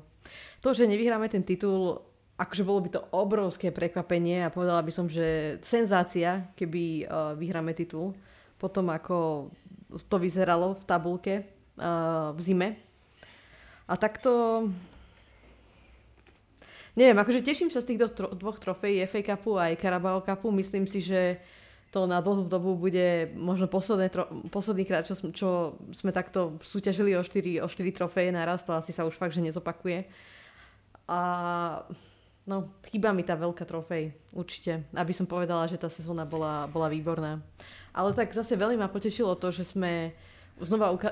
To, že nevyhráme ten titul, akože bolo by to obrovské prekvapenie a povedala by som, že senzácia, keby vyhráme titul. Potom ako to vyzeralo v tabulke v zime. A takto... Neviem, akože teším sa z tých dvoch trofejí, FA Cupu a aj Carabao Cupu. Myslím si, že to na dlhú dobu bude možno posledný krát, čo sme takto súťažili o 4 trofeje naraz. To asi sa už fakt, že nezopakuje. A no, chýba mi tá veľká trofej, určite. Aby som povedala, že tá sezóna bola výborná. Ale tak zase veľmi ma potešilo to, že sme...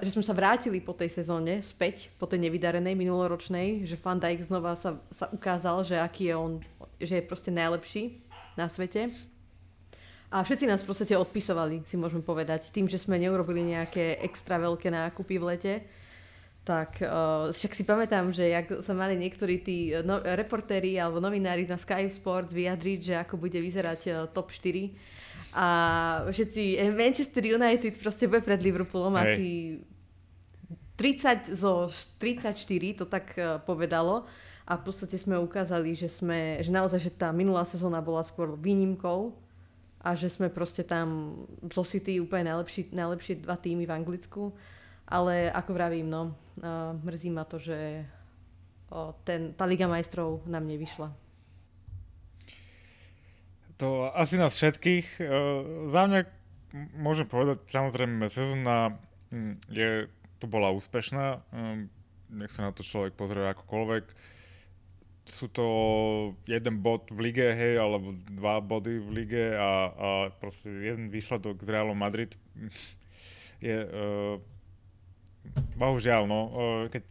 že sme sa vrátili po tej sezóne späť, po tej nevydarenej minuloročnej, že Van Dijk znova sa ukázal, že aký je on, že je proste najlepší na svete. A všetci nás proste odpisovali, si môžeme povedať, tým, že sme neurobili nejaké extra veľké nákupy v lete. Tak však si pamätám, že jak sa mali niektorí tí reportéri alebo novinári na Sky Sports vyjadriť, že ako bude vyzerať top 4. A všetci Manchester United proste bude pred Liverpoolom. Hej. Asi 30 zo 34 to tak povedalo. A v podstate sme ukázali, že naozaj že tá minulá sezóna bola skôr výnimkou a že sme proste tam zo City úplne najlepšie dva týmy v Anglicku. Ale ako vravím, no, mrzí ma to, že tá Liga majstrov nám nevyšla. To asi nás všetkých. Za mňa môžem povedať, samozrejme, sezóna tu bola úspešná. Nech sa na to človek pozrie akokoľvek. Sú to jeden bod v lige, hej, alebo dva body v lige a proste jeden výsledok z Realu Madrid je... Bohužiaľ, no. Keď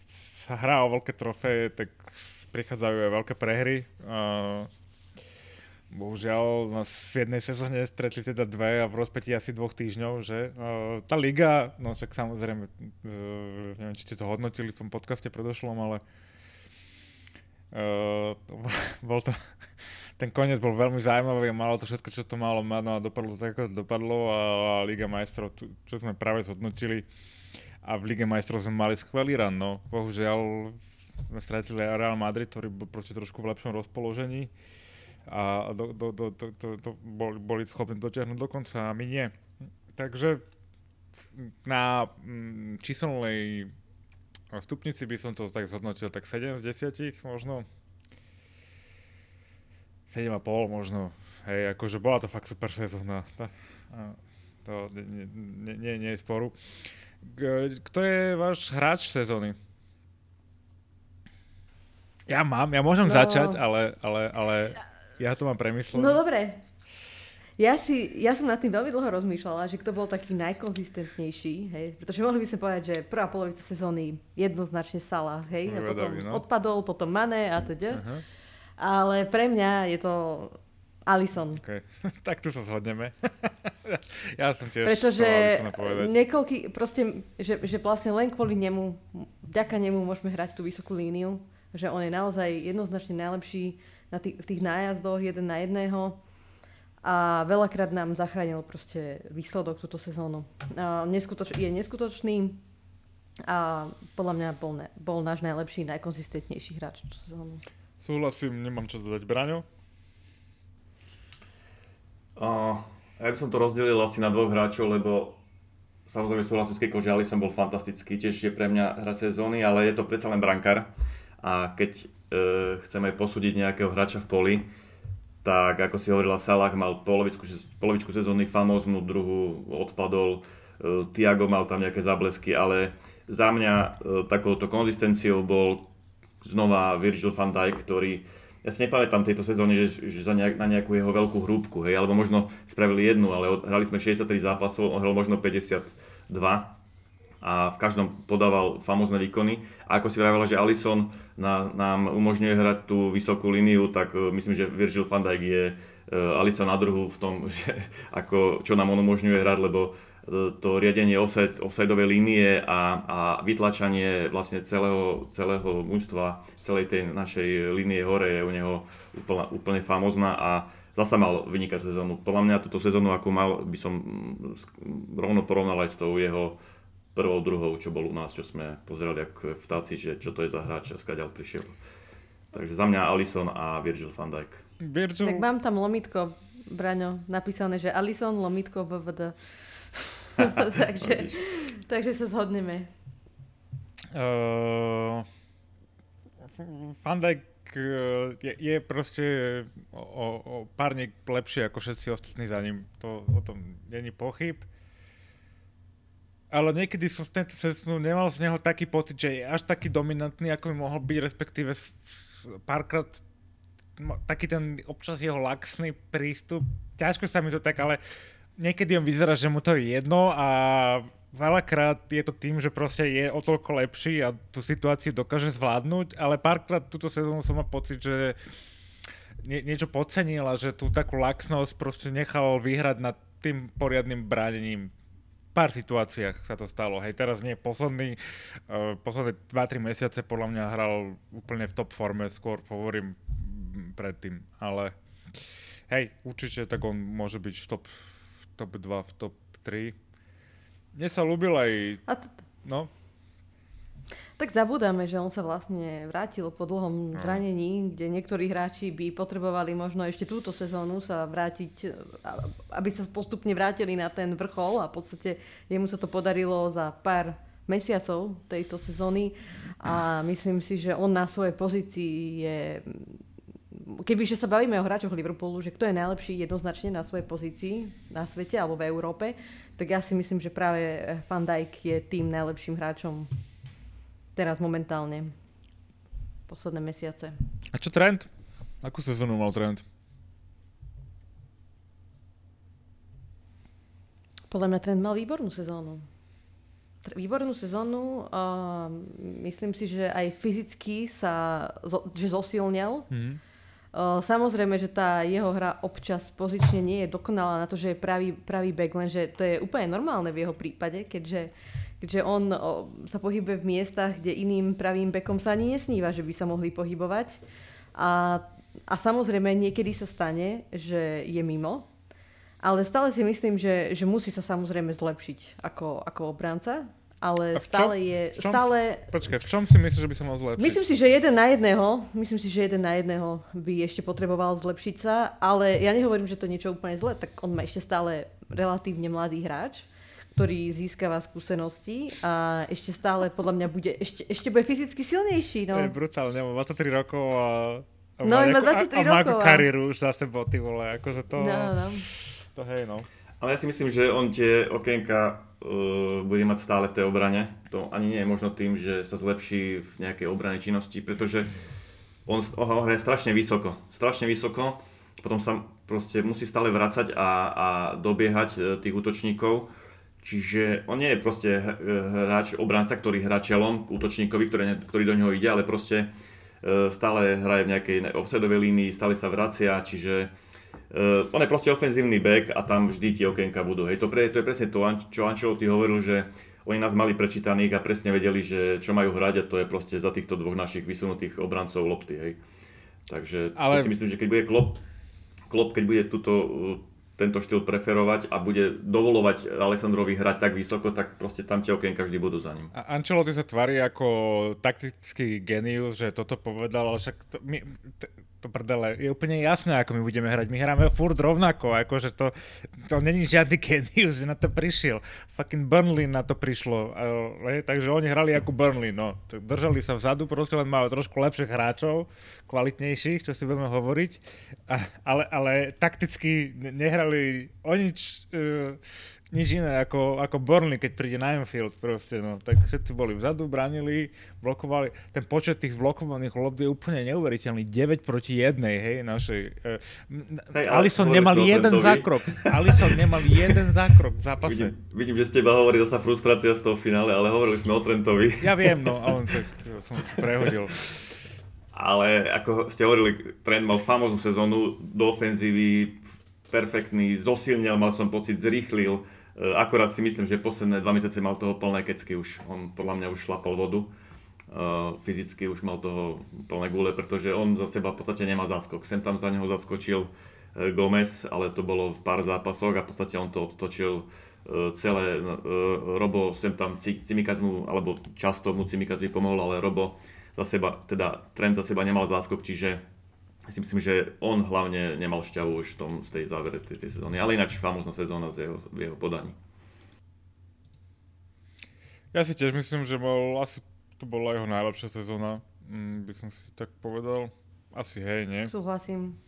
sa hrá o veľké trofeje, tak prichádzajú aj veľké prehry. Bohužiaľ, na jednej sezóne stretli teda dve a v rozpätí asi 2 týždňov, že? Tá liga, no však samozrejme, neviem, či ste to hodnotili v tom podcaste predošlom, ale bol to, ten koniec bol veľmi zaujímavý a malo to všetko, čo to malo mať, no a dopadlo tak, ako dopadlo a Liga majstrov, čo sme práve zhodnotili a v Lige majstrov sme mali skvelý run, no. Bohužiaľ, sme stretili Real Madrid, ktorý bol proste trošku v lepšom rozpoložení a boli schopní dotiahnuť do konca a my nie. Takže na číselnej stupnici by som to tak zhodnotil tak 7 z 10 možno. 7,5 možno. Hej, akože bola to fakt super sezóna. To nie je sporu. Kto je váš hráč sezóny? Ja môžem začať, ale... Ja to mám premyslené. No dobre. Ja som nad tým veľmi dlho rozmýšľala, že kto bol taký najkonzistentnejší, hej? Pretože mohli by sme povedať, že prvá polovica sezóny jednoznačne Salah, hej? A potom odpadol, potom Mané a teda. Uh-huh. Ale pre mňa je to Alisson. Okay. Tak tu sa zhodneme. Ja som tiež Pretože niekoľký, proste, že vlastne len kvôli nemu, vďaka nemu môžeme hrať tú vysokú líniu, že on je naozaj jednoznačne najlepší v tých nájazdoch 1-1 a veľakrát nám zachránil proste výsledok túto sezónu. Je neskutočný a podľa mňa bol náš najlepší, najkonzistentnejší hráč túto sezónu. Súhlasím, nemám čo dodať. Braňo? Ja by som to rozdelil asi na dvoch hráčov, lebo samozrejme súhlasím s Kiko, že Alisson bol fantastický, tiež je pre mňa hráč sezóny, ale je to predsa len brankár a keď chceme posúdiť nejakého hráča v poli, tak ako si hovorila, Salah mal polovičku sezóny famóznu, druhú odpadol, Thiago mal tam nejaké zablesky, ale za mňa takouto konzistenciou bol znova Virgil van Dijk, ktorý, ja si nepamätám tejto sezóne, že na nejakú jeho veľkú hrúbku, hej, alebo možno spravili jednu, ale hrali sme 63 zápasov, on hral možno 52 a v každom podával famózne výkony. A ako si vravala, že Alisson nám umožňuje hrať tú vysokú líniu, tak myslím, že Virgil van Dijk je Alisson na druhu v tom, že, ako, čo nám on umožňuje hrať, lebo to riadenie offsideovej línie a vytlačanie vlastne celého mužstva, celej tej našej línie hore je u neho úplne famózna a Zasa mal vynikať sezónu. Podľa mňa túto sezónu, akú mal, by som rovno porovnal aj s tou jeho prvou, druhou, čo bol u nás, čo sme pozerali ako vtáci, že čo to je za hráč a skadiaľ prišiel. Takže za mňa Alisson a Virgil van Dijk. Virgil... Tak mám tam lomitko, Braňo, napísané, že Alisson, lomitko, VVD. takže sa zhodneme. Van Dijk je proste o párnik lepšie ako všetci ostatní za ním. To, o tom není pochyb. Ale niekedy som z tento sezónu nemal z neho taký pocit, že je až taký dominantný, ako by mohol byť, respektíve párkrát taký ten občas jeho laxný prístup. Ťažko sa mi to tak, ale niekedy on vyzerá, že mu to je jedno a veľakrát je to tým, že proste je o toľko lepší a tú situáciu dokáže zvládnuť, ale párkrát túto sezónu som mal pocit, že niečo podcenil a že tú takú laxnosť proste nechal vyhrať nad tým poriadnym bránením. V pár situáciách sa to stalo. Hej, teraz nie, posledné 2-3 mesiace podľa mňa hral úplne v top forme, skôr hovorím predtým, ale hej, určite tak on môže byť v top 2, v top 3. Mne sa ľúbil aj... No? Tak zabudáme, že on sa vlastne vrátil po dlhom zranení, kde niektorí hráči by potrebovali možno ešte túto sezónu sa vrátiť, aby sa postupne vrátili na ten vrchol a v podstate jemu sa to podarilo za pár mesiacov tejto sezóny a myslím si, že on na svojej pozícii je... Kebyže sa bavíme o hráčoch Liverpoolu, že kto je najlepší jednoznačne na svojej pozícii na svete alebo v Európe, tak ja si myslím, že práve Van Dijk je tým najlepším hráčom teraz momentálne, posledné mesiace. A čo Trent? Akú sezónu mal Trent? Podľa mňa Trent mal výbornú sezónu. Výbornú sezónu, myslím si, že aj fyzicky sa zosilnil. Mm-hmm. Samozrejme, že tá jeho hra občas pozične nie je dokonalá na to, že je pravý back, lenže to je úplne normálne v jeho prípade, keďže on sa pohybuje v miestach, kde iným pravým bekom sa ani nesníva, že by sa mohli pohybovať. A samozrejme, niekedy sa stane, že je mimo. Ale stále si myslím, že musí sa samozrejme zlepšiť ako obranca. Ale v čom si myslíš, že by sa mal zlepšiť? Myslím si, že jeden na jedného by ešte potreboval zlepšiť sa. Ale ja nehovorím, že to niečo úplne zle. Tak on má ešte stále relatívne mladý hráč, ktorý získava skúsenosti a ešte stále podľa mňa bude ešte bude fyzicky silnejší, no. To je brutálne, má 23 rokov a no, má nejakú kariéru už za sebou, ty vole, akože to... No. To hej, no. Ale ja si myslím, že on tie okienka bude mať stále v tej obrane. To ani nie je možno tým, že sa zlepší v nejakej obrane činnosti, pretože on hraje strašne vysoko, potom sa proste musí stále vracať a dobiehať tých útočníkov. Čiže on nie je proste hráč, obranca, ktorý hrá čelom k útočníkovi, ktorý do neho ide, ale proste stále hraje v nejakej offsideovej línii, stále sa vracia, čiže on je proste ofenzívny back a tam vždy tie okienka budú. Hej, to je presne to, čo Ancelotti hovoril, že oni nás mali prečítaných a presne vedeli, že čo majú hrať a to je proste za týchto dvoch našich vysunutých obrancov lopty. Hej. Takže ale... si myslím, že keď bude Klopp keď bude tento štýl preferovať a bude dovolovať Alexandrovi hrať tak vysoko, tak proste tam tie okienka vždy budú za ním. A Ancelotti sa tvári ako taktický genius, že toto povedal, ale však to prdele, je úplne jasné, ako my budeme hrať. My hráme furt rovnako, akože to není žiadny genius, na to prišiel. Fucking Burnley na to prišlo. Takže oni hrali ako Burnley, no. Držali sa vzadu, proste len majú trošku lepších hráčov, kvalitnejších, čo si budeme hovoriť. Ale takticky nehrali o nič iné ako Burnley, keď príde na Anfield proste, no. Tak všetci boli vzadu, bránili, blokovali. Ten počet tých blokovaných lob je úplne neuveriteľný. 9-1, hej, našej. Alisson nemal jeden zákrok. V zápase. Vidím, že s teba hovorí zasa frustrácia z toho finále, ale hovorili sme o Trentovi. Ja viem, no, ale tak som prehodil. Ale ako ste hovorili, Trent mal famóznu sezónu do ofenzívy, perfektný, zosilnil, mal som pocit, zrýchlil. Akorát si myslím, že posledné 2 mesiace mal toho plné kecky už. On podľa mňa už šlapal vodu. Fyzicky už mal toho plné gule, pretože on za seba v podstate nemá záskok. Sem tam za neho zaskočil Gomez, ale to bolo v pár zápasoch a v podstate on to odtočil celé. Robo sem tam Tsimikas mu, alebo často mu Tsimikas vypomohol, ale Robo za seba, teda Trent za seba nemal záskok, čiže si myslím, že on hlavne nemal šťavu už v tom, z tej závere tej sezóny, ale ináč famózna sezóna v jeho podaní. Ja si tiež myslím, že asi to bola jeho najlepšia sezóna, by som si tak povedal. Asi hej, nie? Súhlasím.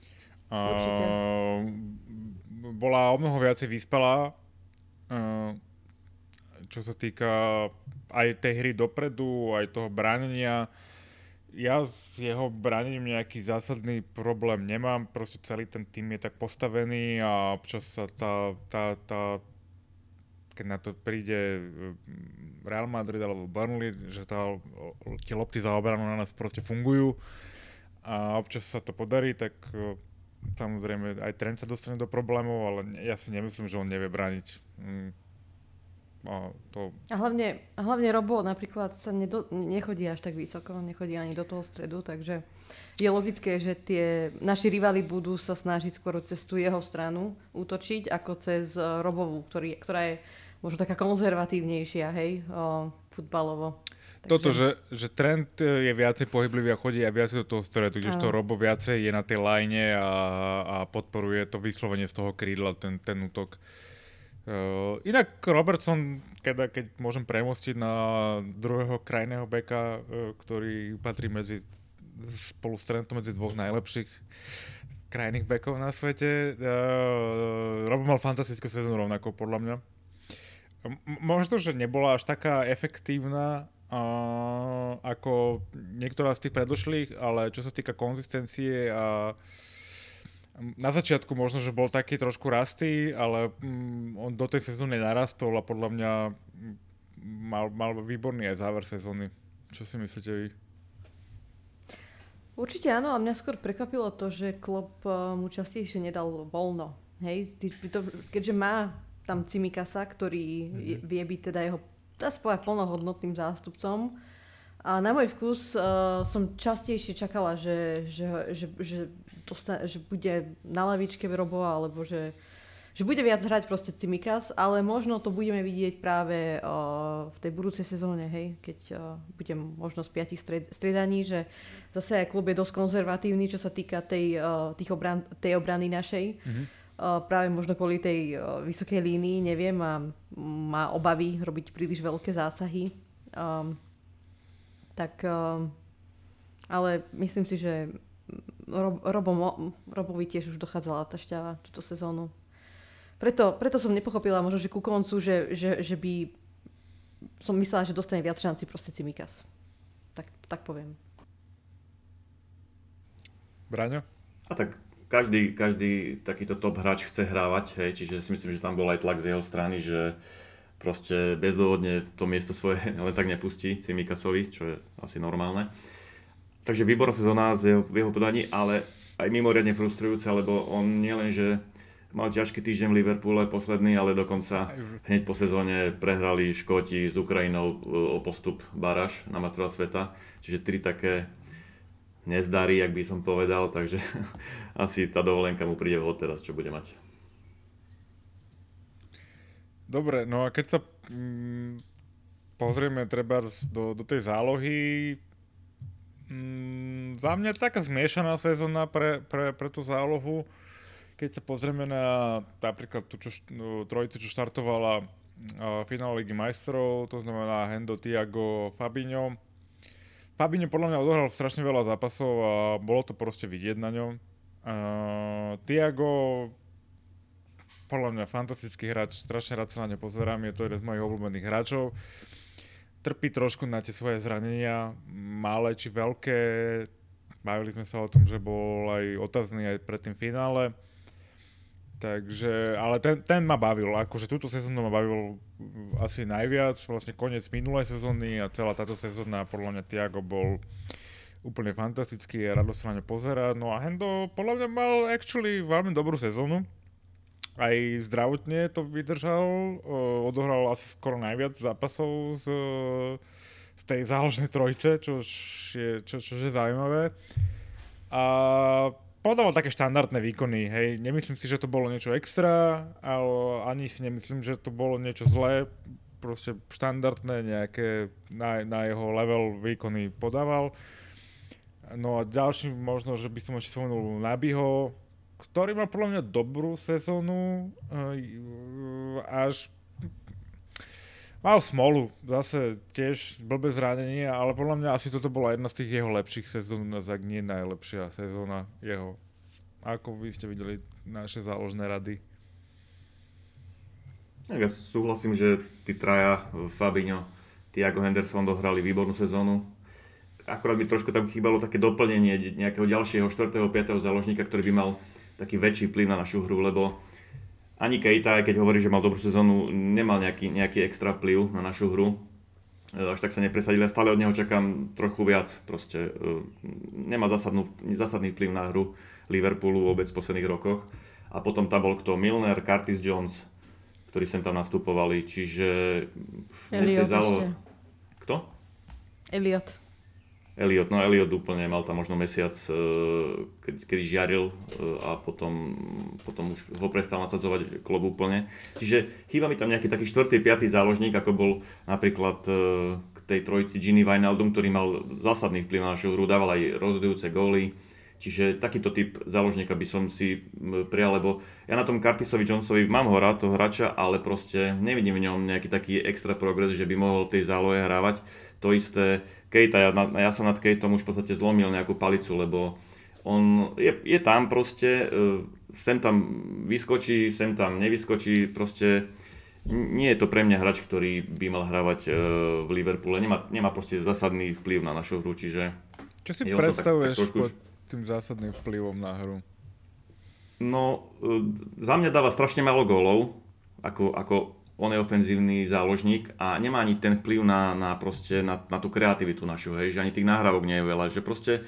Určite. Bola o mnoho viacej vyspelá, čo sa týka aj tej hry dopredu, aj toho bránenia. Ja s jeho bránením nejaký zásadný problém nemám, proste celý ten tým je tak postavený a občas sa tá keď na to príde Real Madrid alebo Burnley, že tie lopty za obranu na nás proste fungujú a občas sa to podarí, tak samozrejme aj Trent sa dostane do problémov, ale ja si nemyslím, že on nevie brániť. A hlavne Robo napríklad sa nechodí až tak vysoko, nechodí ani do toho stredu, takže je logické, že tie naši rivali budú sa snažiť skôr cez tú jeho stranu útočiť ako cez Robovú, ktorá je možno taká konzervatívnejšia, hej, futbalovo. Takže... Toto, že Trent je viacej pohyblivý a chodí aj viacej do toho stredu, kdežto Robo viacej je na tej line a podporuje to vyslovene z toho krídla, ten útok. Inak Robertson, keď môžem premostiť na druhého krajného beka, ktorý patrí spolu s Trentom medzi dvoch najlepších krajných bekov na svete. Robo mal fantastickú sezónu rovnako, podľa mňa. Možno, že nebola až taká efektívna ako niektorá z tých predošlých, ale čo sa týka konzistencie a na začiatku možno, že bol taký trošku rastý, ale on do tej sezóny narastol a podľa mňa mal výborný aj záver sezóny. Čo si myslíte vy? Určite áno, a mňa skôr prekvapilo to, že Klopp mu častejšie nedal voľno. Hej? Keďže má tam Tsimikasa, ktorý vie byť teda jeho plnohodnotným zástupcom. A na môj vkus som častejšie čakala, že bude na lavičke Robo, alebo že bude viac hrať proste Tsimikas, ale možno to budeme vidieť práve v tej budúcej sezóne, hej, keď budem možno z 5 striedaní, že zase aj klub je dosť konzervatívny, čo sa týka tej obrany našej. Práve možno kvôli tej vysokej línii, neviem, má obavy robiť príliš veľké zásahy. Ale myslím si, že Robovi tiež už dochádzala tá šťava túto sezónu. Preto som nepochopila možno, že ku koncu, že by som myslela, že dostane viac šanci proste Tsimikas. Tak poviem. Braňo? A tak každý takýto top hráč chce hrávať, hej, čiže si myslím, že tam bol aj tlak z jeho strany, že proste bezdôvodne to miesto svoje len tak nepustí Tsimikasovi, čo je asi normálne. Takže výborná sezóna v jeho podaní, ale aj mimoriadne frustrujúca, lebo on nielenže mal ťažký týždeň v Liverpoole posledný, ale dokonca hneď po sezóne prehrali Škóti s Ukrajinou o postup baráž na majstrovstvá sveta. Čiže 3 také nezdarí, ak by som povedal, takže asi tá dovolenka mu príde vhod teraz, čo bude mať. Dobre, no a keď sa pozrieme treba do tej zálohy, za mňa taká zmiešaná sezóna pre tú zálohu. Keď sa pozrieme na napríklad tú trojicu, čo štartovala v finále Ligy majstrov, to znamená Hendo, Thiago, Fabinho. Fabinho podľa mňa odohral strašne veľa zápasov a bolo to proste vidieť na ňom. Thiago... Podľa mňa fantastický hráč, strašne rád sa na ňo pozerám, je to jeden z mojich obľúbených hráčov. Trpí trošku na tie svoje zranenia, malé či veľké. Bavili sme sa o tom, že bol aj otázny aj pred tým finále. Takže, ale ten ma bavil, akože túto sezónu ma bavil asi najviac, vlastne koniec minulej sezóny a celá táto sezóna, podľa mňa Thiago bol úplne fantastický a radosť sa na ňo pozerať. No a Hendo podľa mňa mal actually veľmi dobrú sezónu. Aj zdravotne to vydržal, odohral asi skoro najviac zápasov z tej záložnej trojice, čo je zaujímavé. A podával také štandardné výkony, hej, nemyslím si, že to bolo niečo extra, ale ani si nemyslím, že to bolo niečo zlé, proste štandardné nejaké na jeho level výkony podával. No a ďalší možno, že by som ešte spomenul Nabyho, ktorý mal podľa mňa dobrú sezónu, až mal smolu, zase tiež blbé zranenie, ale podľa mňa asi toto bola jedna z tých jeho lepších sezón, ak nie najlepšia sezóna jeho. Ako vy ste videli naše záložné rady? Ja súhlasím, že tí traja, Fabinho, Thiago Henderson dohrali výbornú sezónu. Akorát by trošku tam chýbalo také doplnenie nejakého ďalšieho 4. 5. záložníka, ktorý by mal taký väčší vplyv na našu hru, lebo ani Keita, aj keď hovorí, že mal dobrú sezónu, nemal nejaký extra vplyv na našu hru. Až tak sa nepresadil, ja stále od neho čakám trochu viac, proste nemá zásadný vplyv na hru Liverpoolu vôbec v posledných rokoch. A potom tam bol kto? Milner, Curtis Jones, ktorí sem tam nastupovali, čiže... Kto? Elliot, no Elliot úplne mal tam možno mesiac, kedy žiaril a potom už ho prestal nasadzovať klub úplne. Čiže chýba mi tam nejaký taký 4. 5. záložník, ako bol napríklad k tej trojici Gini Wijnaldum, ktorý mal zásadný vplyv na našu hru, dával aj rozhodujúce góly. Čiže takýto typ záložníka by som si prijal, lebo ja na tom Curtisovi Johnsovi mám ho rád, toho hráča, ale proste nevidím v ňom nejaký taký extra progres, že by mohol tej zálohe hrávať. To isté Keita, ja som nad Keitom už v podstate zlomil nejakú palicu, lebo on je tam proste, sem tam vyskočí, sem tam nevyskočí, proste nie je to pre mňa hráč, ktorý by mal hrávať v Liverpoole, nemá proste zásadný vplyv na našu hru, čiže... Čo si predstavuješ pod tým zásadným vplyvom na hru? No, za mňa dáva strašne málo gólov, ako on je ofenzívny záložník a nemá ani ten vplyv na tú kreativitu našu, hej, že ani tých nahrávok nie je veľa, že proste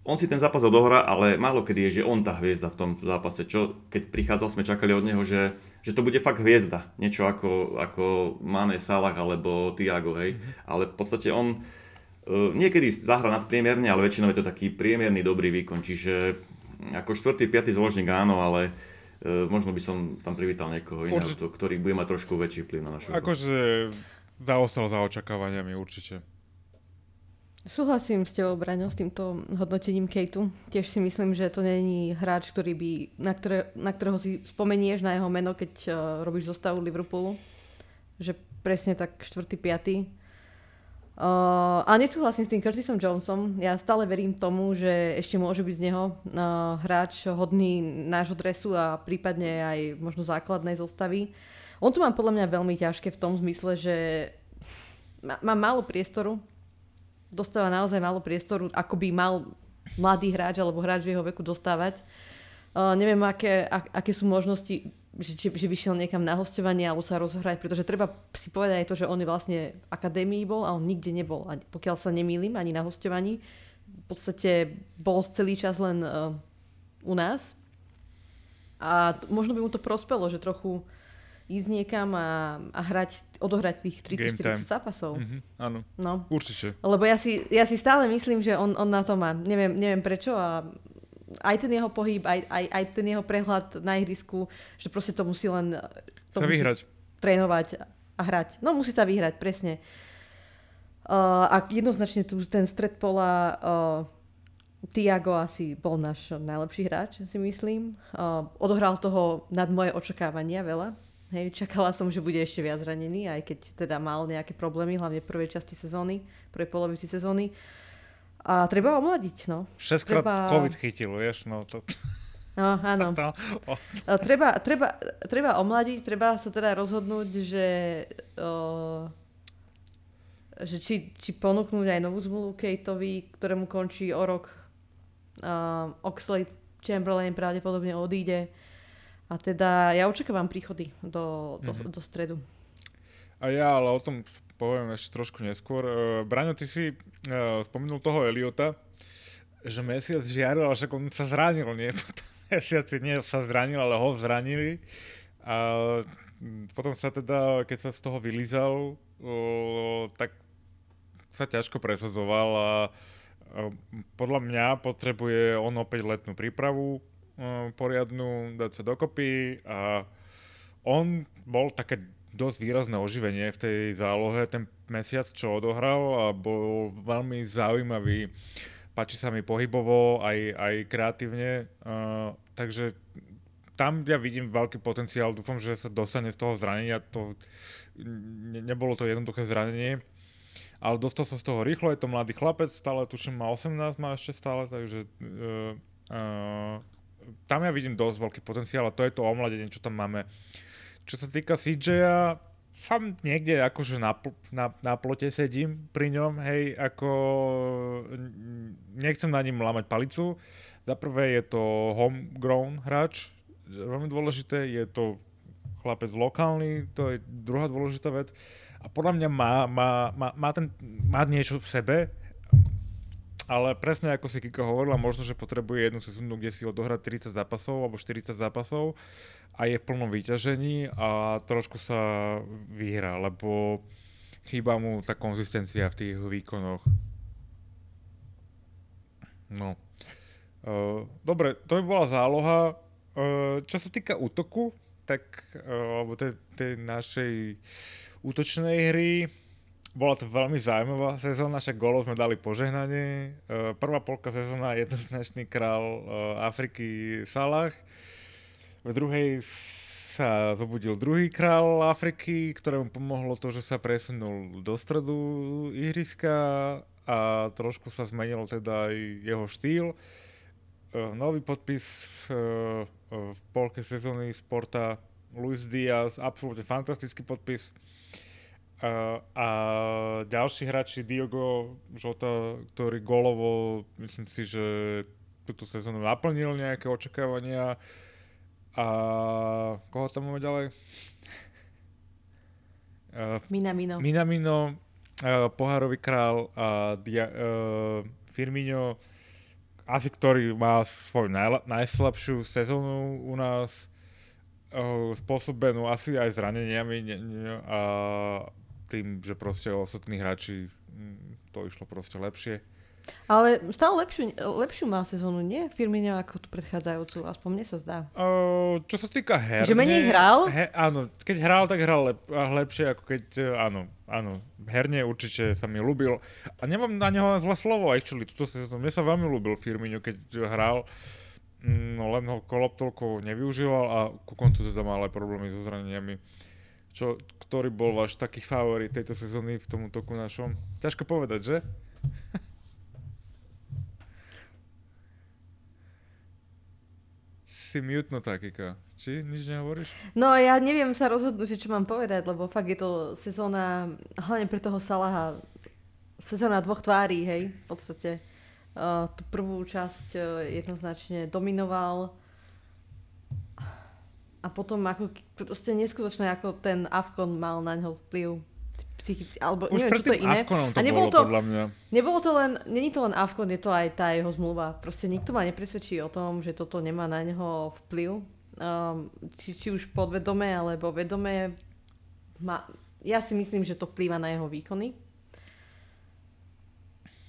on si ten zápas odohrá, ale málo kedy je, že on tá hviezda v tom zápase, čo keď prichádzal, sme čakali od neho, že to bude fakt hviezda, niečo ako Mané, Salah alebo Thiago, hej, ale v podstate on niekedy zahra nadpriemerne, ale väčšinou je to taký priemerný dobrý výkon, čiže ako 4. 5. záložník áno, ale možno by som tam privítal niekoho iného, ktorý bude mať trošku väčší vplyv na našu hru. Akože zaostal za očakávaniami určite. Súhlasím s tebou, Braňo, s týmto hodnotením Keitu. Tiež si myslím, že to není hráč, na ktorého si spomenieš na jeho meno, keď robíš zostavu Liverpoolu. Že presne tak 4. 5. A nesúhlasím s tým Curtisom Jonesom. Ja stále verím tomu, že ešte môže byť z neho hráč hodný nášho dresu a prípadne aj možno základnej zostavy. On to má podľa mňa veľmi ťažké v tom zmysle, že má málo priestoru. Dostáva naozaj málo priestoru, ako by mal mladý hráč alebo hráč v jeho veku dostávať. Neviem, aké sú možnosti, že vyšiel niekam na hosťovanie alebo sa rozohrať, pretože treba si povedať aj to, že on vlastne v akadémii bol a on nikde nebol, ani, pokiaľ sa nemýlim, ani na hosťovaní. V podstate bol celý čas len u nás. A možno by mu to prospelo, že trochu ísť niekam a odohrať tých 30-40 zápasov. Mm-hmm, áno, no. Určite. Lebo ja si stále myslím, že on na to má. Neviem prečo a... Aj ten jeho pohyb, aj ten jeho prehľad na ihrisku, že proste to musí len... Musí trénovať a hrať. No musí sa vyhrať, presne. A jednoznačne tu ten stred pola Thiago asi bol náš najlepší hráč, si myslím. Odohral toho nad moje očakávania veľa. Hej, čakala som, že bude ešte viac ranený, aj keď teda mal nejaké problémy, hlavne v prvej časti sezóny, prvej polovici sezóny. A treba ho omladiť, no. 6-krát COVID chytil, vieš, no to... No, áno. Treba omladiť, treba sa teda rozhodnúť, že či ponúknúť aj novú zmluvu Keitovi, ktorému končí o rok. Oxlade-Chamberlain pravdepodobne odíde. A teda ja očakávam príchody do stredu. A ja, ale o tom... poviem ešte trošku neskôr. Braňo, ty si spomenul toho Elliota, že mesiac žiaril, ale však on sa zranil, nie? Potom mesiac nie sa zranil, ale ho zranili. A potom sa teda, keď sa z toho vylízal, tak sa ťažko presadzoval a Podľa mňa potrebuje on opäť letnú prípravu poriadnu, dať sa dokopy a on bol také dosť výrazné oživenie v tej zálohe, ten mesiac, čo odohral a bol veľmi zaujímavý. Páči sa mi pohybovo, aj kreatívne, takže tam ja vidím veľký potenciál, dúfam, že sa dostane z toho zranenia, to nebolo to jednoduché zranenie, ale dostal sa z toho rýchlo, je to mladý chlapec, stále tuším má 18, má ešte stále, takže tam ja vidím dosť veľký potenciál a to je to omladenie, čo tam máme. Čo sa týka CJ-a, sám niekde akože na plote sedím pri ňom, hej, ako nechcem na ním lámať palicu. Za prvé je to homegrown hráč, veľmi dôležité, je to chlapec lokálny, to je druhá dôležitá vec a podľa mňa má niečo v sebe, ale presne ako si Kika hovorila, možno, že potrebuje jednu sezónu, kde si odohrá 30 zápasov alebo 40 zápasov a je v plnom vyťažení a trošku sa vyhrá, lebo chýba mu tá konzistencia v tých výkonoch. No. Dobre, to by bola záloha. Čo sa týka útoku, tak alebo tej našej útočnej hry, bola to veľmi zaujímavá sezóna, však gólov sme dali požehnanie. Prvá polka sezóna jednoznačný král Afriky Salah. V druhej sa zobudil druhý král Afriky, ktorému pomohlo to, že sa presunul do stredu ihriska a trošku sa zmenil teda aj jeho štýl. Nový podpis v polke sezóny Sporta Luis Diaz, absolútne fantastický podpis. A ďalší hráči Diogo Jota, ktorý gólovo, myslím si, že túto sezónu naplnil nejaké očakávania. A koho tam máme ďalej? Minamino, pohárový král a Firmino, asi ktorý má svoju najslabšiu sezónu u nás, spôsobenú asi aj zraneniami a tým, že proste ostatní hráči to išlo proste lepšie. Ale stále lepšiu má sezónu, nie? Firmino ako tú predchádzajúcu, aspoň mne sa zdá. Čo sa týka herne... Že menej hral? Áno, keď hral, tak hral lepšie, ako keď... Áno, herne určite sa mi ľúbil. A nemám na neho zlé slovo, actually. Mne sa veľmi ľúbil Firmino, keď hral. No len ho Klopp toľko nevyužíval a ku koncu teda mal aj problémy so zraneniami. Ktorý bol váš taký favorit tejto sezóny v tom útoku našom? Ťažko povedať, že? Mutno takýka. Či? Nič nehovoríš? No ja neviem sa rozhodnúť, čo mám povedať, lebo fakt je to sezóna, hlavne pre toho Salaha, sezóna dvoch tvári, hej, v podstate. Tú prvú časť jednoznačne dominoval a potom ako proste neskutočné, ako ten Afkon mal na ňoho vplyv. Psychicky, alebo už neviem, čo to je iné. To a nebolo to, podľa mňa. Nebolo to len, není to len Afkon, je to aj tá jeho zmluva. Proste nikto ma nepresvedčí o tom, že toto nemá na neho vplyv. Či už podvedome, alebo vedome. Ja si myslím, že to vplýva na jeho výkony.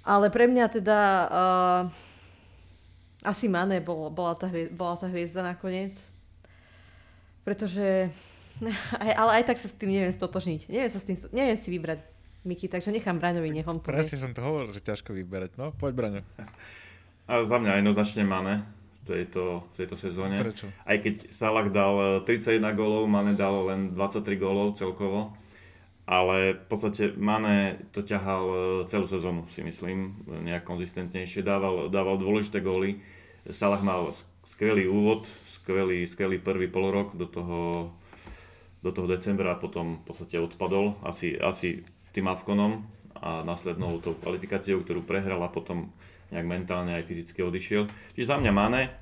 Ale pre mňa teda asi Mané bola tá hviezda nakoniec. Pretože... Ale aj tak sa s tým neviem stotožniť. Neviem si vybrať, Miky, takže nechám Braňovi, nech on povie. Presne som to hovoril, že ťažko vyberať. No, poď, Braňo. A za mňa jednoznačne Mané v tejto sezóne. Prečo? Aj keď Salah dal 31 gólov, Mané dal len 23 gólov celkovo. Ale v podstate Mané to ťahal celú sezónu, si myslím. Nejak konzistentnejšie dával dôležité góly. Salah mal skvelý úvod, skvelý prvý polorok do toho decembra, potom v podstate odpadol asi tým Afkonom a následnou tou kvalifikáciou, ktorú prehral a potom nejak mentálne aj fyzicky odišiel. Čiže za mňa Mané,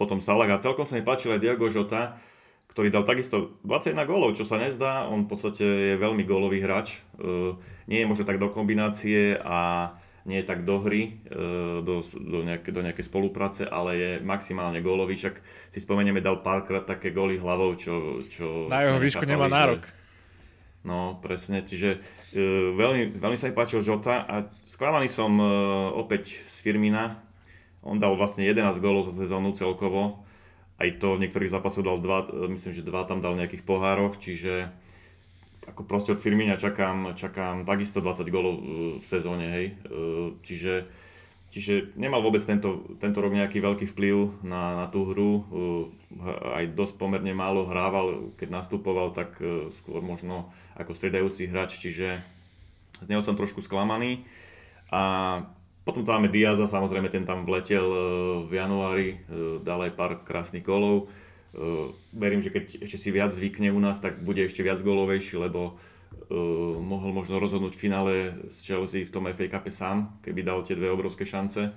potom Salah a celkom sa mi páčil aj Diogo Jota, ktorý dal takisto 21 gólov, čo sa nezdá, on v podstate je veľmi gólový hráč, nie je možno tak do kombinácie a nie je tak do hry, do nejakej spolupráce, ale je maximálne gólový, však si spomenieme, dal párkrát také góly hlavou, čo... Na jeho výšku nemá nárok. No, presne. Čiže veľmi, veľmi sa mi páčil Jota a sklamaný som opäť z Firmina. On dal vlastne 11 gólov za sezónu celkovo. Aj to v niektorých zápasoch dal 2, myslím, že 2 tam dal v nejakých pohároch. Čiže ako proste od Firmina čakám takisto 20 gólov v sezóne, hej. Čiže nemal vôbec tento rok nejaký veľký vplyv na tú hru. Aj dosť pomerne málo hrával, keď nastupoval, tak skôr možno ako striedajúci hráč, čiže z neho som trošku sklamaný. A potom tam máme Diaza, samozrejme ten tam vletel v januári, dal aj pár krásnych gólov. Verím, že keď ešte si viac zvykne u nás, tak bude ešte viac gólovejší, lebo mohol možno rozhodnúť v finále s Chelsea v tom FA Cupe sám, keby dal tie dve obrovské šance.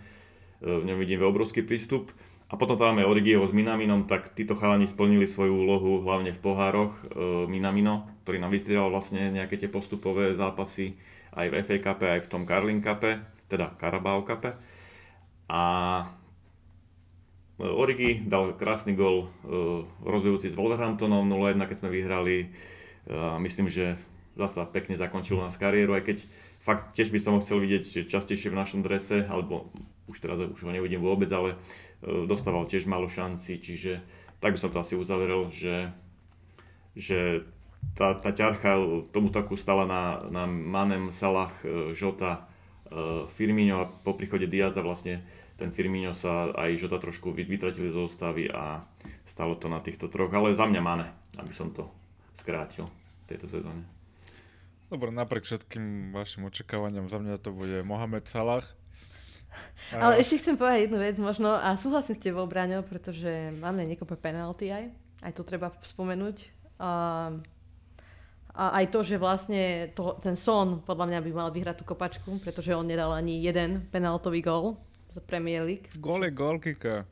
V ňom vidím obrovský prístup. A potom tam máme Origieho s Minaminom, tak títo chalani splnili svoju úlohu hlavne v pohároch. Minamino, ktorý nám vystrieľal vlastne nejaké tie postupové zápasy aj v FA Cupe, aj v tom Carling Cupe, teda Carabao Cupe. A Origi dal krásny gól rozhodujúci s Wolverhamptonom 0-1, keď sme vyhrali. Myslím, že zasa pekne zakončil nás kariéru, aj keď fakt tiež by som ho chcel vidieť častejšie v našom drese, alebo už teraz už ho neuvidím vôbec, ale dostával tiež málo šanci, čiže tak by som to asi uzaverel, že tá ťarcha tomu taku stala na Manem, Salah, Jota, Firmino a po príchode Diaza vlastne ten Firmino sa aj Jota trošku vytratili zo zostavy a stalo to na týchto troch, ale za mňa Mane, aby som to skrátil v tejto sezóne. Dobre, napriek všetkým vašim očakávaniam za mňa to bude Mohamed Salah. Ale ešte chcem povedať jednu vec možno a súhlasím s tebou, Braňo, pretože Mane nekope penalty aj to treba spomenúť a aj to, že vlastne ten Son podľa mňa by mal vyhrať tú kopačku, pretože on nedal ani jeden penaltový gól za Premier League. Gól je gól, Kika.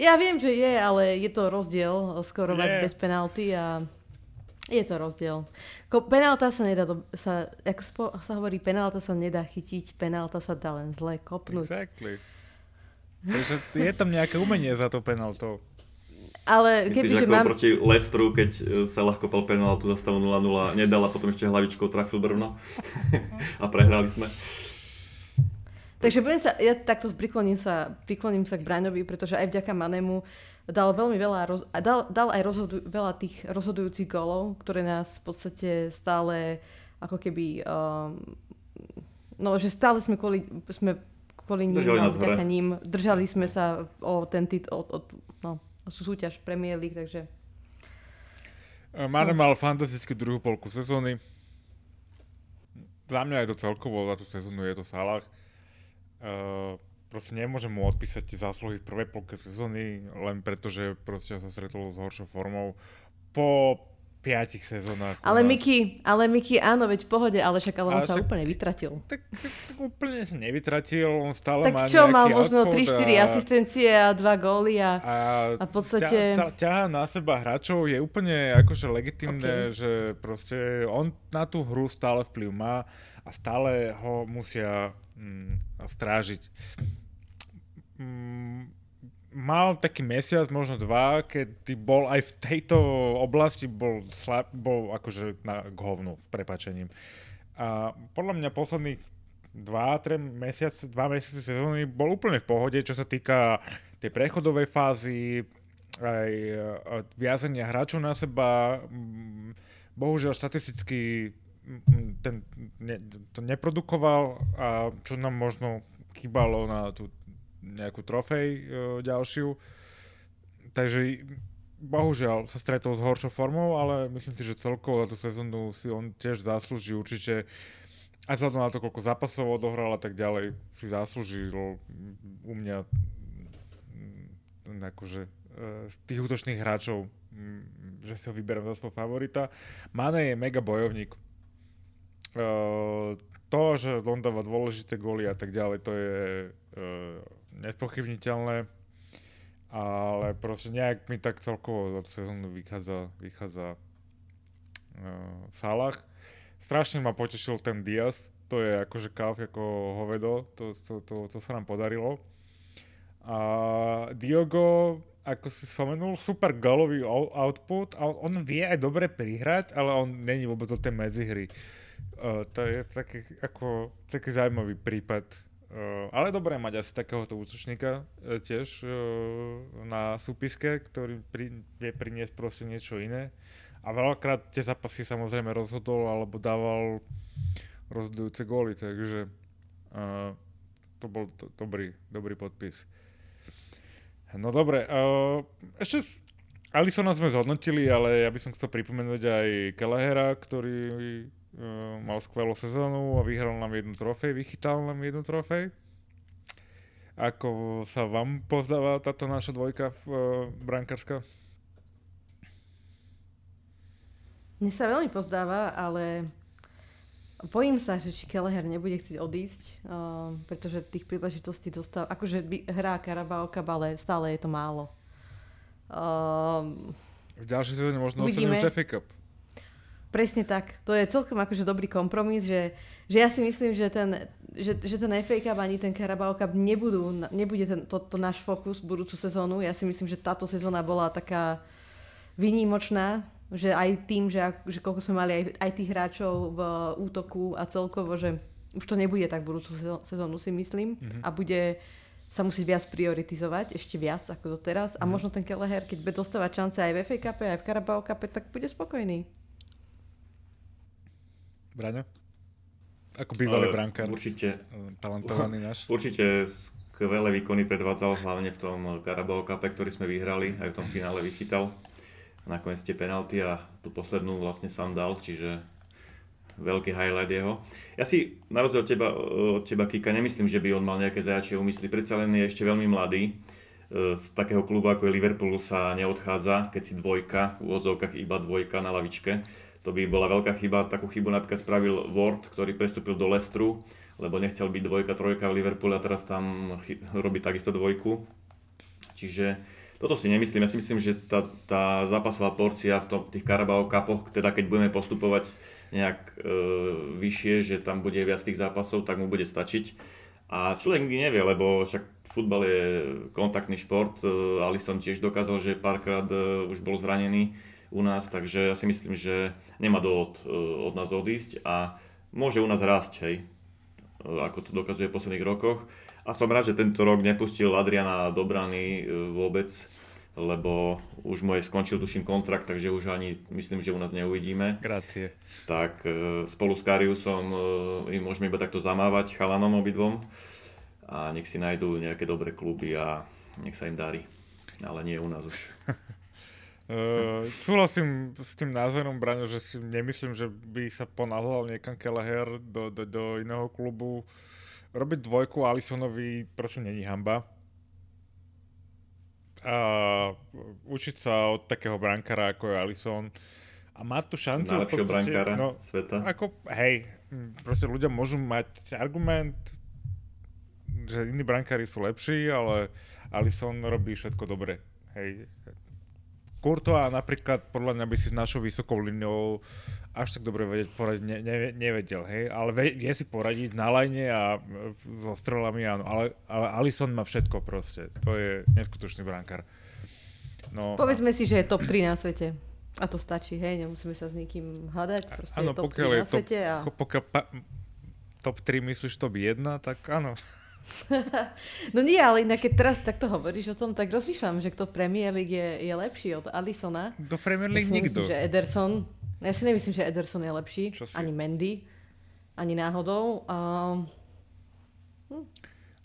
Ja viem, že je, ale je to rozdiel skorovať bez penalty a je to rozdiel. Penálta sa nedá, sa hovorí, penálta sa nedá chytiť, penálta sa dá len zle kopnúť. Exactly. Takže je tam nejaké umenie za to penáltou. Ale myslíš, že ako proti Leicesteru, keď sa ľahko pal penáltu za stavu 0-0, nedal a potom ešte hlavičkou trafil brvno a prehrali sme. Takže ja takto prikloním sa k Braňovi, pretože aj vďaka Manemu dal veľmi veľa veľa tých rozhodujúcich gólov, ktoré nás v podstate stále ako keby že stále sme kvôli ním vďaka ním držali sme sa o ten titul o súťaž Premier League, takže Mane mal fantastickú druhú polku sezóny. Za mňa je to celkovo za tú sezónu je to Salah. Proste nemôžem mu odpísať tie zásluhy v prvej polke sezóny, len preto, že proste sa stretol s horšou formou po 5 sezónach. Ale Miki, áno, veď v pohode, ale však on sa úplne vytratil. Tak úplne sa nevytratil, on stále tak má nejaký mal možno 3-4 asistencie a 2 góly a v podstate... Ťahá na seba hráčov, je úplne akože legitimné, že proste on na tú hru stále vplyv má a stále ho musia strážiť. Mal taký mesiac, možno dva, keď bol aj v tejto oblasti bol akože na hovnu, v prepáčením. A podľa mňa posledných 2 mesiace sezóny bol úplne v pohode, čo sa týka tej prechodovej fázy, aj viazenia hráčov na seba. Bohužiaľ štatisticky to neprodukoval a čo nám možno chýbalo na tú nejakú trofej ďalšiu. Takže bohužiaľ sa stretol s horšou formou, ale myslím si, že celkovo za tú sezónu si on tiež zaslúži určite aj vzhľadom na to, koľko zápasov odohral a tak ďalej, si zaslúžil u mňa akože z tých útočných hráčov, že si ho vyberám za svojho favorita. Mane je mega bojovník. To, že on dáva dôležité góly a tak ďalej, to je nespochybniteľné, ale proste nejak mi tak celkovo od sezónu vychádza Salah. Strašne ma potešil ten Diaz, to je akože kauf ako hovedo, to sa nám podarilo. A Diogo ako si spomenul, super golový output a on vie aj dobre prihrať, ale on není vôbec do tej medzihry. To je taký, ako, taký zaujímavý prípad. Ale dobré mať asi takéhoto útočníka tiež na súpiske, ktorý vie priniesť proste niečo iné. A veľakrát tie zápasy samozrejme rozhodol alebo dával rozhodujúce góly, takže to bol dobrý podpis. No dobre, ešte Alisona sme zhodnotili, ale ja by som chcel pripomenúť aj Kelleher, ktorý mal skvelú sezónu a vychytal nám jednu trofej. Ako sa vám pozdáva táto naša dvojka brankárska? Mne sa veľmi pozdáva, ale bojím sa, že či Kelleher nebude chcieť odísť, pretože tých príležitostí dostal, akože hrá Carabao Cup, ale stále je to málo. V ďalšej sezóne možno osobne už FA Cup. Presne tak. To je celkom akože dobrý kompromis, že ja si myslím, že ten FA Cup ani ten Carabao Cup nebude to náš fokus budúcu sezónu. Ja si myslím, že táto sezóna bola taká výnimočná, že aj tým, že koľko sme mali aj tých hráčov v útoku a celkovo, že už to nebude tak budúcu sezónu, si myslím. Mm-hmm. A bude sa musieť viac prioritizovať, ešte viac ako doteraz. Mm-hmm. A možno ten Kelleher, keď bude dostávať šance aj v FA Cup, aj v Carabao Cup, tak bude spokojný. Braňo? Ako bývalý brankár. Určite. Talentovaný náš. Určite skvelé výkony predvádzal, hlavne v tom Carabao Cupe, ktorý sme vyhrali, aj v tom finále vychytal. Nakoniec tie penalty a tú poslednú vlastne sám dal, čiže veľký highlight jeho. Ja si na rozdiel od teba Kika nemyslím, že by on mal nejaké zajačie úmysly, predsa len je ešte veľmi mladý. Z takého klubu ako je Liverpoolu sa neodchádza, keď si dvojka, v odzovkách iba dvojka na lavičke. To by bola veľká chyba. Takú chybu napríklad spravil Ward, ktorý prestúpil do Leicesteru, lebo nechcel byť dvojka, trojka v Liverpoole a teraz tam robí takisto dvojku. Čiže toto si nemyslím. Ja si myslím, že tá zápasová porcia v tých Carabao Cupoch, teda keď budeme postupovať nejak vyššie, že tam bude viac tých zápasov, tak mu bude stačiť. A človek nikdy nevie, lebo však futbal je kontaktný šport. Alisson tiež dokázal, že párkrát už bol zranený u nás, takže ja si myslím, že nemá dôvod od nás odísť a môže u nás rásť, hej, ako to dokazuje v posledných rokoch. A som rád, že tento rok nepustil Adriana do brany vôbec, lebo už mu aj skončil tuším kontrakt, takže už ani myslím, že u nás neuvidíme. Grazie. Tak spolu s Kariusom im môžeme iba takto zamávať chalanom obidvom a nech si nájdú nejaké dobré kluby a nech sa im darí, ale nie u nás už. Súhlasím s tým názorom, Braňo, že si nemyslím, že by sa ponáhľal niekam Kelleher do iného klubu. Robiť dvojku Alissonovi proste není hanba. A učiť sa od takého brankára, ako je Alisson. A má tu šancu. Najlepšieho brankára sveta. Ako, hej, proste ľudia môžu mať argument, že iní brankári sú lepší, ale Alisson robí všetko dobre. Hej. Courtois napríklad podľa mňa by si s našou vysokou líniou až tak dobre vedieť poradiť nevedel, hej, ale vie si poradiť na lajne a so strelami, áno, ale Alisson má všetko proste, to je neskutočný brankár. No, povedzme si, že je top 3 na svete a to stačí, hej, nemusíme sa s nikým hľadať, proste áno, je top 3 na svete. A pokiaľ top 3 myslíš top 1, tak áno. No nie, ale inak keď teraz takto hovoríš o tom, tak rozmýšľam, že kto v Premier League je lepší od Alissona. Do Premier League nikto. Že Ederson. Ja si nemyslím, že Ederson je lepší. Ani Mendy. Ani náhodou.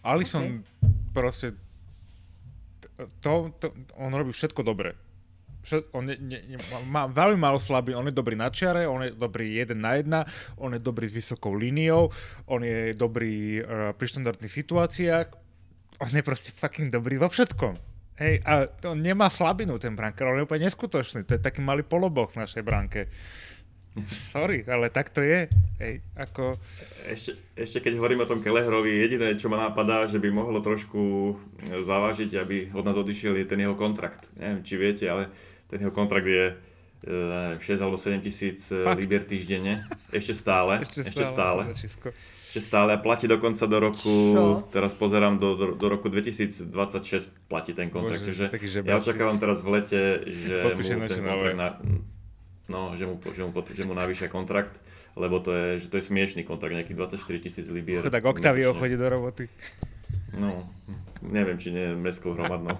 Alisson proste on robí všetko dobre. On má veľmi málo slabý, on je dobrý na čiare, on je dobrý 1-1, on je dobrý s vysokou líniou, on je dobrý pri štandardných situáciách, on je proste fucking dobrý vo všetkom. Hej, a on nemá slabinu, ten brankár, on je úplne neskutočný, to je taký malý polobok v našej bránke. Sorry, ale tak to je. Hej, ako... Ešte keď hovorím o tom Kelleherovi, jediné, čo ma napadá, že by mohlo trošku zavážiť, aby od nás odišiel, je ten jeho kontrakt. Neviem, či viete, ale ten jeho kontrakt je 6 alebo 7 tisíc libier týždenne. Ešte stále a platí dokonca do roku, teraz pozerám do roku 2026 platí ten kontrakt. Bože, čiže ja očakávam teraz v lete, že mu navýšia kontrakt, lebo to je smiešný kontrakt, nejakých 24 000 libier. Tak Octavio chodí do roboty. No, neviem, či nie mestskou hromadnou.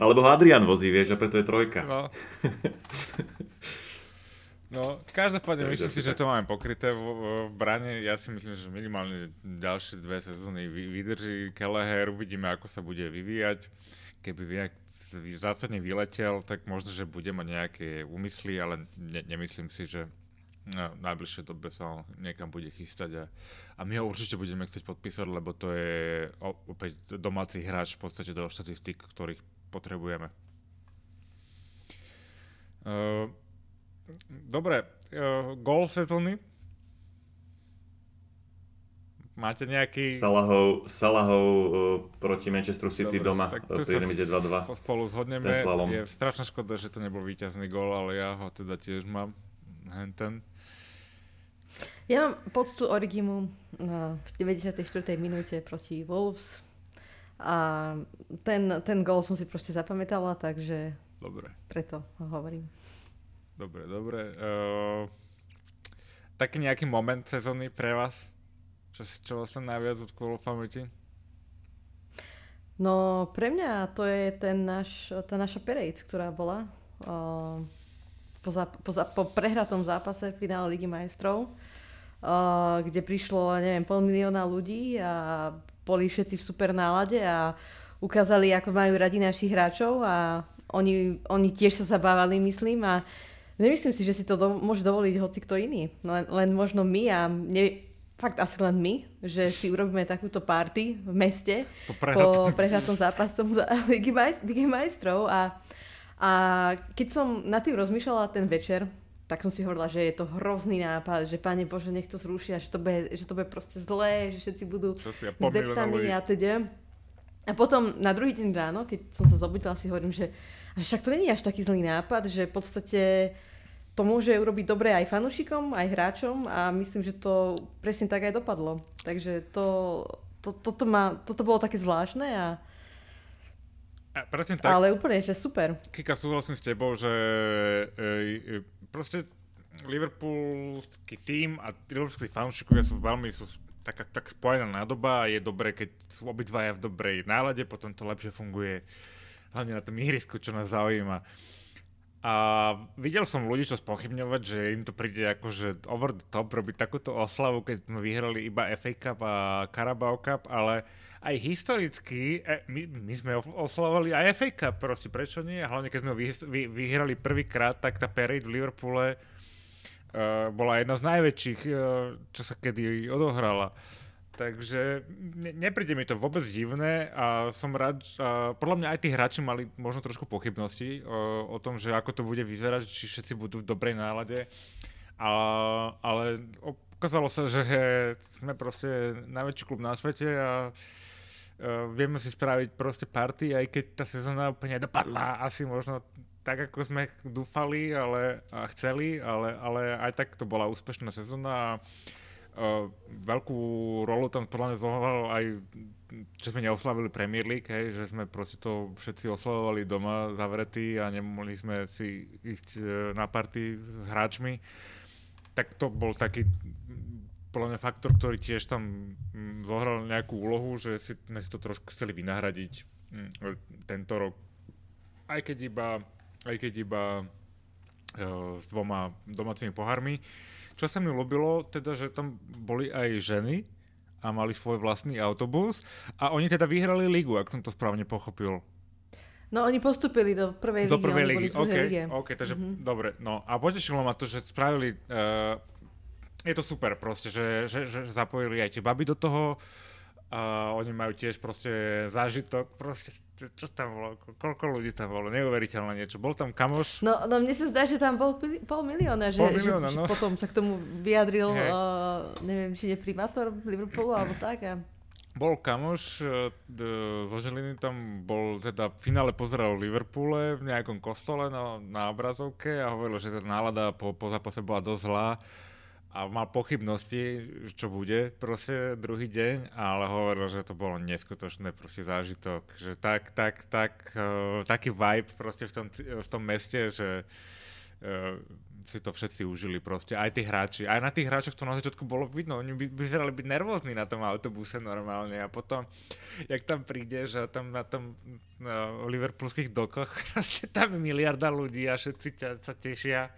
Alebo Hadrian vozí, vieš, a preto je trojka. No. No, každopádne myslím si, že to máme pokryté v brane. Ja si myslím, že minimálne ďalšie 2 sezóny vydrží Kelleher. Uvidíme, ako sa bude vyvíjať. Keby nejak zásadne vyletel, tak možno, že bude mať nejaké úmysly, ale nemyslím si, že v najbližšej dobe sa niekam bude chystať. A my ho určite budeme chcieť podpísať, lebo to je opäť domáci hráč v podstate do štatistík, ktorých potrebujeme. Dobre, gól sezóny? Máte nejaký... Salahov proti Manchesteru City. Dobre, doma, príjemne 2-2. Spolu zhodneme, je strašná škoda, že to nebol víťazný gól, ale ja ho teda tiež mám. Henten. Ja mám poctu Origimu v 94. minúte proti Wolves a ten gól som si proste zapamätala, takže dobre. Preto ho hovorím. Dobre. Taký nejaký moment sezóny pre vás? Čo vlastne najviac odkolo v pamäti? No, pre mňa to je tá naša parade, ktorá bola po prehratom zápase v finále Ligy majstrov, kde prišlo, neviem, 500 000 ľudí a boli všetci v super nálade a ukázali, ako majú radi našich hráčov a oni tiež sa zabávali, myslím, a nemyslím si, že si to môže dovoliť hoci kto iný. Len možno my a fakt asi len my, že si urobíme takúto party v meste po prehratom zápasom Ligy majstrov. A keď som nad tým rozmýšľala ten večer, tak som si hovorila, že je to hrozný nápad, že Pane Bože, nech to zrušia, že to bude proste zlé, že všetci budú zdeptaní a teda. A potom na druhý deň ráno, keď som sa zobudila, si hovorím, že však to nie je až taký zlý nápad, že v podstate to môže urobiť dobre aj fanúšikom, aj hráčom a myslím, že to presne tak aj dopadlo. Takže toto bolo také zvláštne a presne tak, ale úplne, že super. Kika, súhlasím s tebou, že proste liverpoolský tím a liverpoolskí fanúšikovia sú veľmi... Tak spojená nádoba a je dobré, keď sú obidvaja v dobrej nálade, potom to lepšie funguje, hlavne na tom ihrisku, čo nás zaujíma. A videl som ľudí, čo spochybňovať, že im to príde akože over the top robiť takúto oslavu, keď sme vyhrali iba FA Cup a Carabao Cup, ale aj historicky my sme oslavovali aj FA Cup, proste prečo nie? Hlavne keď sme ho vyhrali prvýkrát, tak tá parade v Liverpoole bola jedna z najväčších, čo sa kedy odohrala. Takže nepríde mi to vôbec divné a som rád, podľa mňa aj tí hráči mali možno trošku pochybnosti o tom, že ako to bude vyzerať, či všetci budú v dobrej nálade. Ale ukázalo sa, že sme proste najväčší klub na svete a vieme si spraviť proste party, aj keď tá sezóna úplne dopadla asi možno tak, ako sme dúfali a chceli, ale aj tak to bola úspešná sezóna a veľkú rolu tam podľa mňa zohralo aj, že sme neoslavili Premier League, hej, že sme proste to všetci oslavovali doma zavretí a nemohli sme si ísť na party s hráčmi. Tak to bol taký podľa mňa faktor, ktorý tiež tam zohral nejakú úlohu, že sme si to trošku chceli vynahradiť tento rok. Aj keď iba s 2 domácimi pohármi. Čo sa mi ľúbilo, teda, že tam boli aj ženy a mali svoj vlastný autobus a oni teda vyhrali ligu, ak som to správne pochopil. No oni postúpili do prvej ligy. OK, takže dobre. No a potešilo ma to, že spravili, je to super proste, že zapojili aj tie baby do toho. Oni majú tiež proste zážitok, proste čo tam bolo, koľko ľudí tam bolo, neuveriteľné niečo. Bol tam kamoš? No mne sa zdá, že tam bol 500 000, že potom sa k tomu vyjadril, neviem, či je primátor Liverpoolu alebo tak. A... Bol kamoš zo Žiliny, tam bol teda v finále pozeral Liverpoole v nejakom kostole na obrazovke a hovoril, že tá nálada po zápase bola dosť zlá a mal pochybnosti, čo bude proste druhý deň, ale hovoril, že to bolo neskutočné proste zážitok, že taký vibe proste v tom meste, že si to všetci užili proste, aj tí hráči. Aj na tých hráčoch to na začiatku bolo vidno, oni vyzerali byť nervózni na tom autobuse normálne a potom, jak tam prídeš a tam na tom liverpoolských dokoch, proste tam je miliarda ľudí a všetci sa tešia.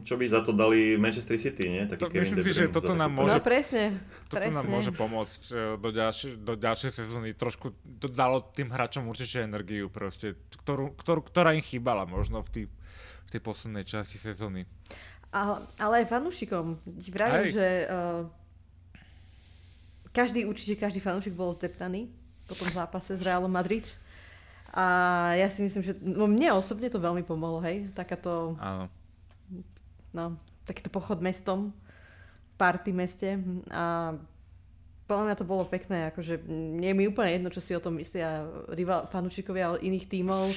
Čo by za to dali Manchester City, nie? Taký myslím si, že toto nám môže pomôcť do ďalšej sezóny. Trošku to dalo tým hráčom určite energiu proste, ktorá im chýbala možno v tej poslednej časti sezóny. Ale aj fanúšikom. Vravím, že každý fanúšik bol zdeptaný po tom zápase s Realom Madrid. A ja si myslím, že mne osobne to veľmi pomohlo, hej? Takáto... Áno. No, takýto pochod mestom, party meste a podľa mňa to bolo pekné, akože nie je mi úplne jedno, čo si o tom myslia fanúšikovia iných tímov.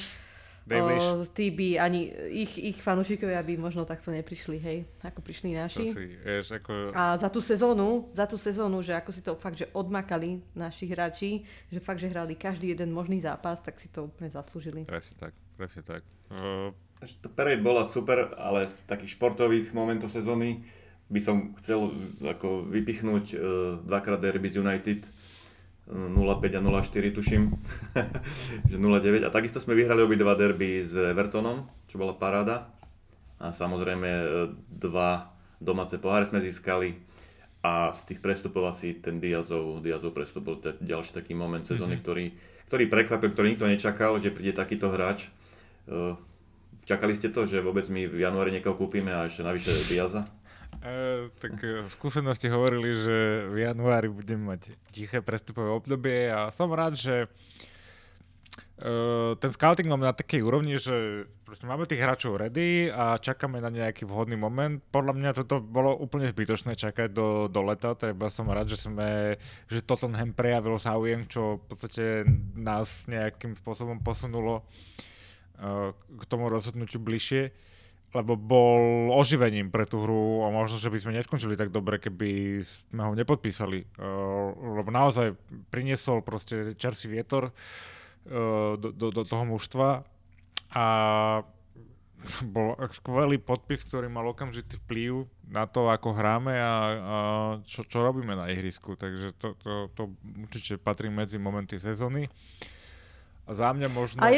Tí by ani ich fanúšikovia by možno takto neprišli, hej, ako prišli naši. A za tú sezónu, že ako si to fakt, že odmakali naši hráči, že fakt, že hrali každý jeden možný zápas, tak si to úplne zaslúžili. Presne tak. Perej bola super, ale z takých športových momentov sezóny by som chcel ako vypichnúť dvakrát derby z United, 0-5 a 0-4 tuším, že 0-9 a takisto sme vyhrali obidva derby s Evertonom, čo bola paráda a samozrejme dva domáce poháre sme získali a z tých prestupov asi ten Diazov prestup bol ďalší taký moment sezóny, ktorý prekvapil, ktorý nikto nečakal, že príde takýto hráč. Čakali ste to, že vôbec my v januári niekoho kúpime a ešte navyše Diaza? Tak skúsenosti hovorili, že v januári budeme mať tiché prestupové obdobie a som rád, že ten scouting máme na takej úrovni, že proste máme tých hráčov ready a čakáme na nejaký vhodný moment. Podľa mňa toto bolo úplne zbytočné čakať do leta, treba som rád, že Tottenham prejavil záujem, čo v podstate nás nejakým spôsobom posunulo k tomu rozhodnutiu bližšie, lebo bol oživením pre tú hru a možno, že by sme neskončili tak dobre, keby sme ho nepodpísali, lebo naozaj priniesol proste čerstvý vietor do toho mužstva a bol skvelý podpis, ktorý mal okamžitý vplyv na to, ako hráme a čo robíme na ihrisku, takže to určite patrí medzi momenty sezóny a za mňa možno... A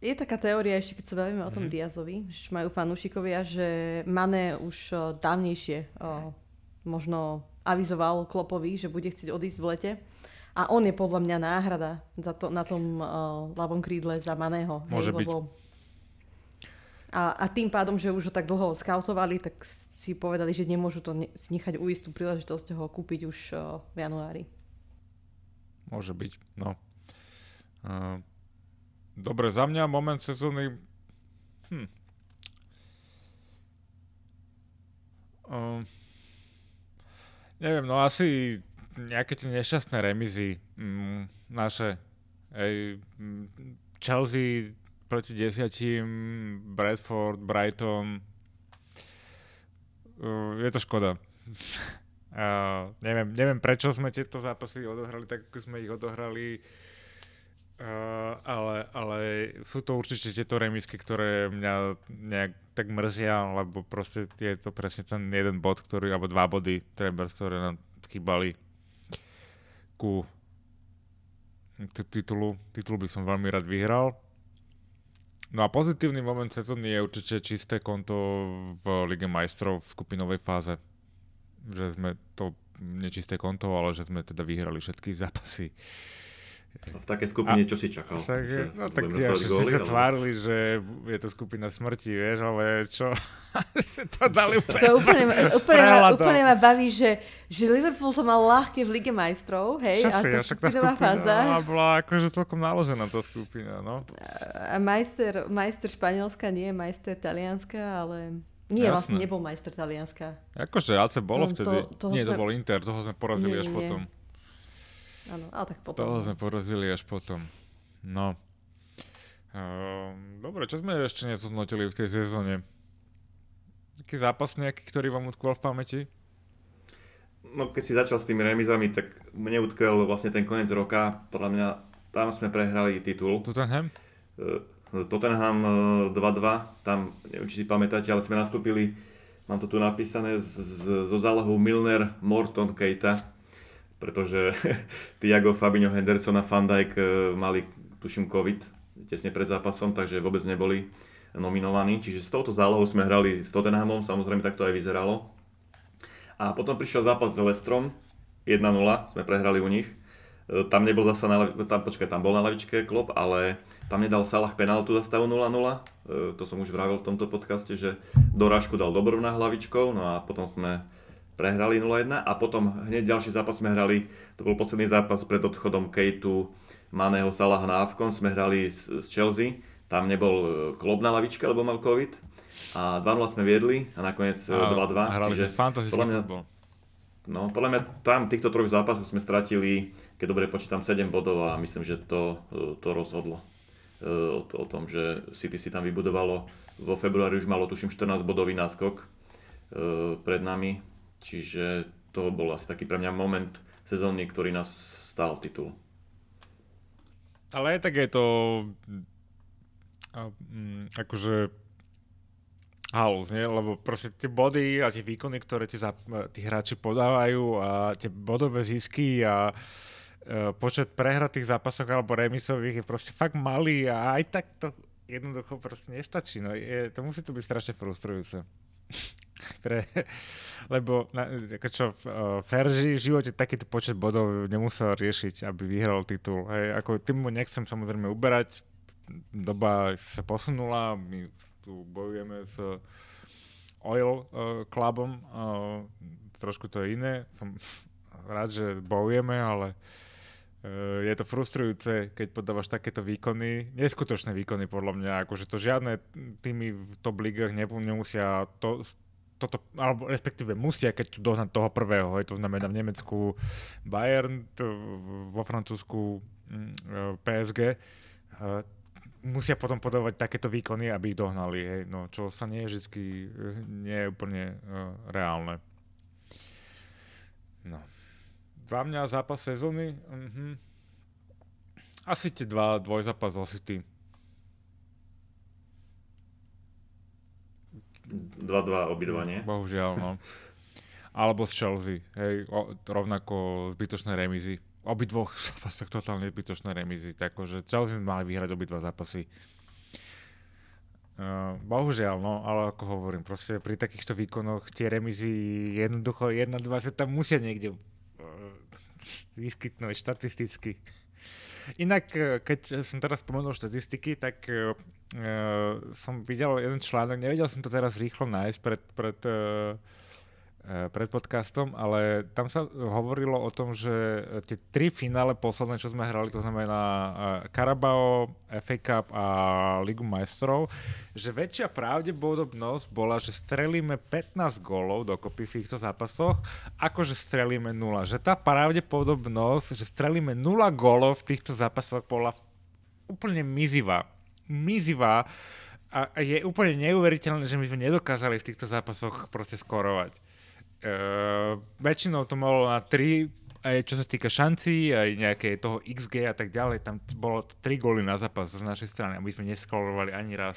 je taká teória, ešte keď sa bavíme o tom Diazovi, že majú fanúšikovia, že Mané už dávnejšie možno avizoval Klopovi, že bude chcieť odísť v lete. A on je podľa mňa náhrada za to, na tom ľavom krídle za Maného. Môže byť. A tým pádom, že už ho tak dlho skautovali, tak si povedali, že nemôžu to si nechať uísť tú príležitosť ho kúpiť už v januári. Môže byť, no. Dobre, za mňa moment sezóny... Neviem, no asi nejaké tie nešťastné remizy naše. Chelsea proti 10, Bradford, Brighton. Je to škoda. Neviem, prečo sme tieto zápasy odohrali tak, ako sme ich odohrali. Ale sú to určite tieto remisky, ktoré mňa nejak tak mrzia, lebo proste je to presne ten jeden bod, alebo dva body, ktoré nám chýbali ku titulu. Titul by som veľmi rád vyhral. No a pozitívny moment sezóny je určite čisté konto v Lige majstrov v skupinovej fáze. Že sme to nečisté konto, ale že sme teda vyhrali všetky zápasy. V takej skupine, čo si čakal? Tak ja si sa tvárili, že je to skupina smrti, vieš, ale čo? To dali úplne ma baví, že Liverpool to mal ľahké v Lige majstrov, hej? Čo a si, však tá skupina bola akože celkom naložená tá skupina, no. A majster Španielska nie, majster Talianska, ale... Nie, jasné. Vlastne nebol majster Talianska. Akože AC bolo vtedy. To bol Inter, toho sme porazili až potom. Áno, ale tak potom. Toho sme porazili až potom. No. Dobre, čo sme ešte nezhodnotili v tej sezóne? Taký zápas nejaký, ktorý vám utkval v pamäti? No, keď si začal s tými remizami, tak mne utkvel vlastne ten koniec roka. Podľa mňa tam sme prehrali titul. Tottenham? Tottenham 2-2, tam, neviem, či si pamätáte, ale sme nastúpili, mám to tu napísané, zo zálohu Milner, Morton, Keita, pretože Thiago, Fabinho, Henderson a Van Dijk mali, tuším, COVID tesne pred zápasom, takže vôbec neboli nominovaní. Čiže s touto zálohou sme hrali s Tottenhamom, samozrejme tak to aj vyzeralo. A potom prišiel zápas s Leicesterom, 1-0, sme prehrali u nich. Tam nebol zasa tam bol na lavičke Klopp, ale tam nedal Salah penáltu za stavu 0-0. To som už vravil v tomto podcaste, že dorážku dal Dobrovná hlavičkou, no a potom sme prehrali 0-1 a potom hneď ďalší zápas sme hrali, to bol posledný zápas pred odchodom Keitu, Maného, Salaha na AFCON, sme hrali z Chelsea, tam nebol Klopp na lavičke, lebo mal COVID a 2-0 sme viedli a nakoniec 2-2. A hrali sme fantastický futbol. No, podľa mňa tam týchto troch zápasov sme stratili, keď dobre počítam, 7 bodov a myslím, že to rozhodlo o tom, že City si tam vybudovalo. Vo februári už malo, tuším, 14-bodový náskok pred nami, čiže to bol asi taký pre mňa moment sezónny, ktorý nás stál titul. Ale aj tak je to akože halus, nie? Lebo proste tie body a tie výkony, ktoré tí hráči podávajú a tie bodové zisky a počet prehratých zápasov alebo remisových je proste fakt malý a aj tak to jednoducho proste nestačí. No je, to musí to byť strašne frustrujúce. Lebo Ferži v živote takýto počet bodov nemusel riešiť, aby vyhral titul. Hej, ako tým mu nechcem samozrejme uberať, doba sa posunula, my tu bojujeme s Oil Clubom, trošku to je iné, som rád, že bojujeme, ale je to frustrujúce, keď podávaš takéto výkony, neskutočné výkony podľa mňa, akože to žiadne týmy v top ligách nemusia toto, alebo respektíve musia, keď tu dohnať toho prvého, hej, to znamená v Nemecku Bayern, vo Francúzsku PSG, musia potom podávať takéto výkony, aby ich dohnali, hej, no, čo sa nie je vždy, nie je úplne reálne. No. Za mňa zápas sezóny, asi tie dva dvojzápas asi ty. 2-2 obidva, nie? Bohužiaľ, no. Alebo z Chelsea, hej, rovnako zbytočné remízy. Obidvoch zápasoch totálne zbytočné remízy, takže Chelsea mali vyhrať obidva zápasy. Bohužiaľ, no, ale ako hovorím, proste pri takýchto výkonoch tie remízy jednoducho 1-2 sa tam musia niekde vyskytnúť štatisticky. Inak, keď som teraz spomenul štatistiky, tak som videl jeden článok, nevedel som to teraz rýchlo nájsť pred podcastom, ale tam sa hovorilo o tom, že tie tri finále posledné, čo sme hrali, to znamená Carabao, FA Cup a Ligu majstrov, že väčšia pravdepodobnosť bola, že strelíme 15 gólov dokopy v týchto zápasoch, ako že strelíme 0. Že tá pravdepodobnosť, že strelíme 0 gólov v týchto zápasoch bola úplne mizivá. Mizivá a je úplne neuveriteľné, že my sme nedokázali v týchto zápasoch proste skorovať. Väčšinou to malo na 3, aj čo sa týka šancí, aj nejaké toho XG a tak ďalej, tam bolo 3 góly na zápas z našej strany a my sme neskórovali ani raz.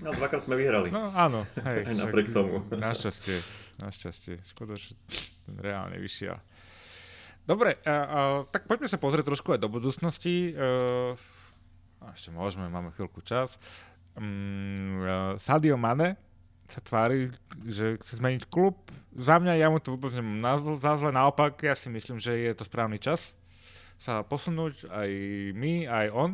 No, dvakrát sme vyhrali. No áno, hej. Aj napriek tomu. Našťastie. Škoda, že reálne vyšiel. Dobre, tak poďme sa pozrieť trošku aj do budúcnosti. Ešte môžeme, máme chvíľku čas. Sadio Mane sa tvári, že chce zmeniť klub. Za mňa, ja mu to vôbec nemám za zle, naopak, ja si myslím, že je to správny čas sa posunúť, aj my, aj on.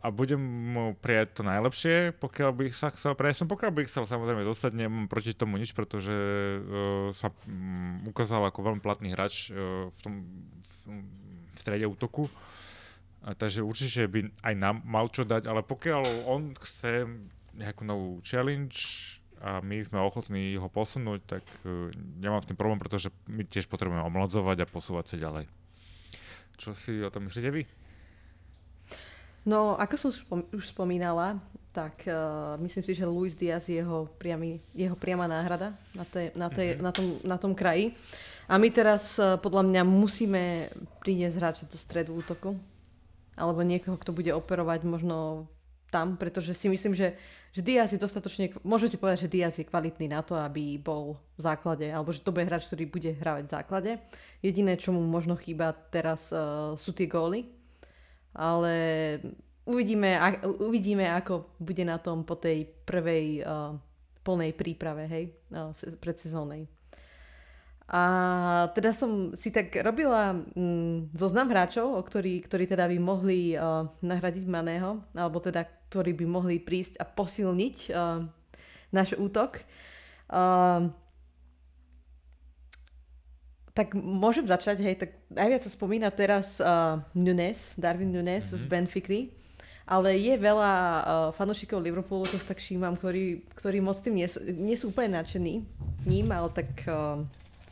A budem mu prijať to najlepšie, pokiaľ by sa chcel presunúť. Pokiaľ by chcel samozrejme zostať, nemám proti tomu nič, pretože sa ukázal ako veľmi platný hráč v strede útoku. Takže určite by aj nám mal čo dať, ale pokiaľ on chce nejakú novú challenge a my sme ochotní ho posunúť, tak nemám v tým problém, pretože my tiež potrebujeme omladzovať a posúvať sa ďalej. Čo si o tom myslíte vy? No, ako som už spomínala, tak myslím si, že Luis Diaz je jeho priama náhrada na tom kraji. A my teraz podľa mňa musíme priniesť hráča do stredu útoku. Alebo niekoho, kto bude operovať možno tam, pretože si myslím, že Diaz je dostatočne... Môžem si povedať, že Diaz je kvalitný na to, aby bol v základe, alebo že to bude hráč, ktorý bude hrávať v základe. Jediné, čo mu možno chýba teraz, sú tie góly. Ale uvidíme, ako bude na tom po tej prvej plnej príprave, hej, predsezónnej. A teda som si tak robila zoznam hráčov, ktorí teda by mohli nahradiť Maného, alebo teda ktorí by mohli prísť a posilniť náš útok. Tak môžem začať, hej, tak najviac sa spomína teraz Darwin Núñez z Benfica, ale je veľa fanúšikov Liverpoolu, to si tak všímam, ktorí moc tým nie sú úplne nadšení ním, ale tak...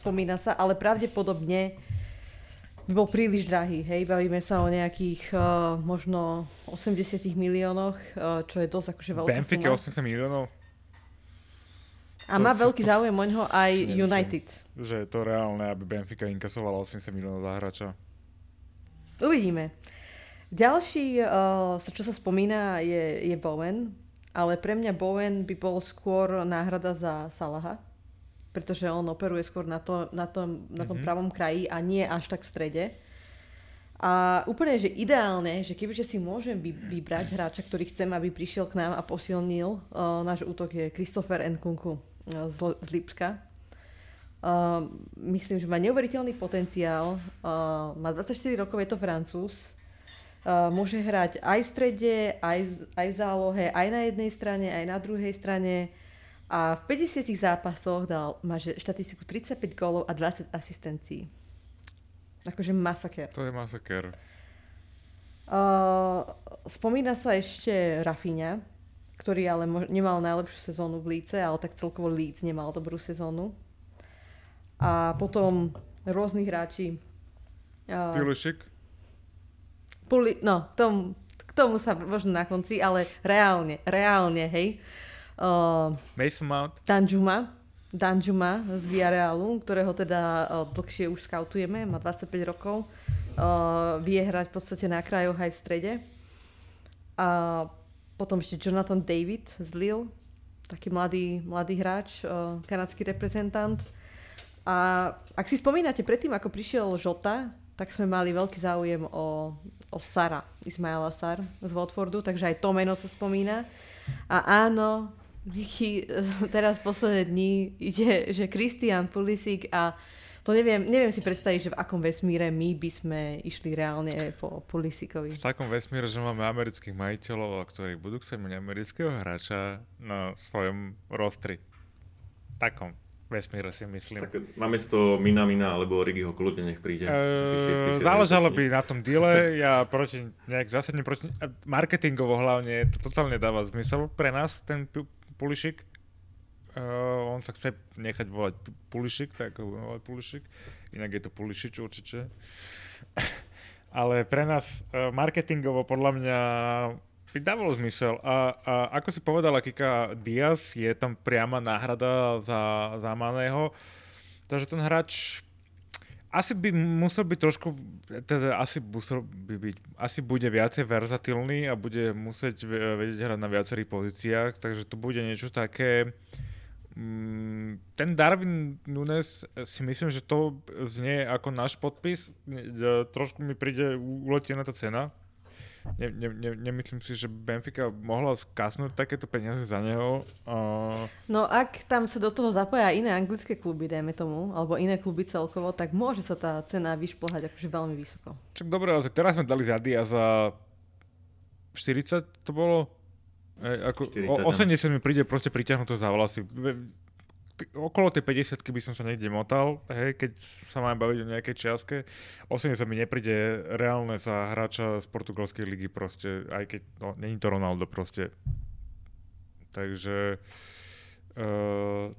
Spomína sa, ale pravdepodobne by bol príliš drahý, hej, bavíme sa o nejakých možno 80 miliónoch, čo je dosť akože veľká Benfica suma. 80 miliónov? A to má veľký záujem o ňoho aj United. Myslím, že je to reálne, aby Benfica inkasovala 80 miliónov za hráča. Uvidíme. Ďalší, čo sa spomína, je Bowen, ale pre mňa Bowen by bol skôr náhrada za Salaha, pretože on operuje skôr na tom pravom kraji a nie až tak v strede. A úplne, že ideálne, že kebyže si môžem vybrať hráča, ktorý chcem, aby prišiel k nám a posilnil náš útok, je Christopher Nkunku z Lipska. Myslím, že má neuveriteľný potenciál, má 24 rokov, je to Francúz. Môže hrať aj v strede, aj v zálohe, aj na jednej strane, aj na druhej strane. A v 50 zápasoch má štatistiku 35 gólov a 20 asistencií. Akože masaker. To je masaker. Spomína sa ešte Rafinha, ktorý ale nemal najlepšiu sezónu v Líce, ale tak celkovo Líc nemal dobrú sezónu. A potom rôzni hráči. Pulisic? K tomu sa možno na konci, ale reálne, hej. Mason Mount. Danjuma z Villarealu, ktorého teda dlhšie už skautujeme, má 25 rokov, vie hrať v podstate na krajoch aj v strede. A potom ešte Jonathan David z Lille, taký mladý hráč, kanadský reprezentant. A ak si spomínate, predtým ako prišiel Jota, tak sme mali veľký záujem o Sara, Ismaila Sar z Watfordu, takže aj to meno sa spomína. A áno, Vicky, teraz posledné dni ide, že Christian Pulisic, a to neviem si predstaviť, že v akom vesmíre my by sme išli reálne po Pulisicovi. V takom vesmíre, že máme amerických majiteľov, ktorí budú chcieť mať amerického hráča na svojom rostri. V takom vesmíre si myslím. Tak namiesto Minamina alebo Rigiho kľudne nech príde. Záležalo by na tom deale. Ja zásadne proti marketingovo hlavne to totálne dáva zmysel pre nás, ten Pulisic. On sa chce nechať volať Pulisic, tak ho budem volať Pulisic. Inak je to Pulisic určite. Ale pre nás marketingovo podľa mňa by dávalo zmysel. A ako si povedala Kika, Diaz je tam priama náhrada za Maného. Takže ten hráč asi by musel byť trošku, teda asi bude viacej verzatilný a bude musieť vedieť hrať na viacerých pozíciách, takže to bude niečo také. Ten Darwin Núñez, si myslím, že to znie ako náš podpis. Trošku mi príde uletená tá cena. Nemyslím si, že Benfica mohla skasnúť takéto peniaze za neho. No ak tam sa do toho zapoja iné anglické kluby, dajme tomu, alebo iné kluby celkovo, tak môže sa tá cena vyšplhať akože veľmi vysoko. Čak dobre, ale teraz sme dali za Diaza 40 to bolo? 80 mi príde proste pritiahnuté za vlasy. Okolo tej 50-ky by som sa niekde motal, hej, keď sa máme baviť o nejakej čiastke. 80 mi nepríde reálne za hráča z portugalskej ligy proste, aj keď, no, není to Ronaldo proste. Takže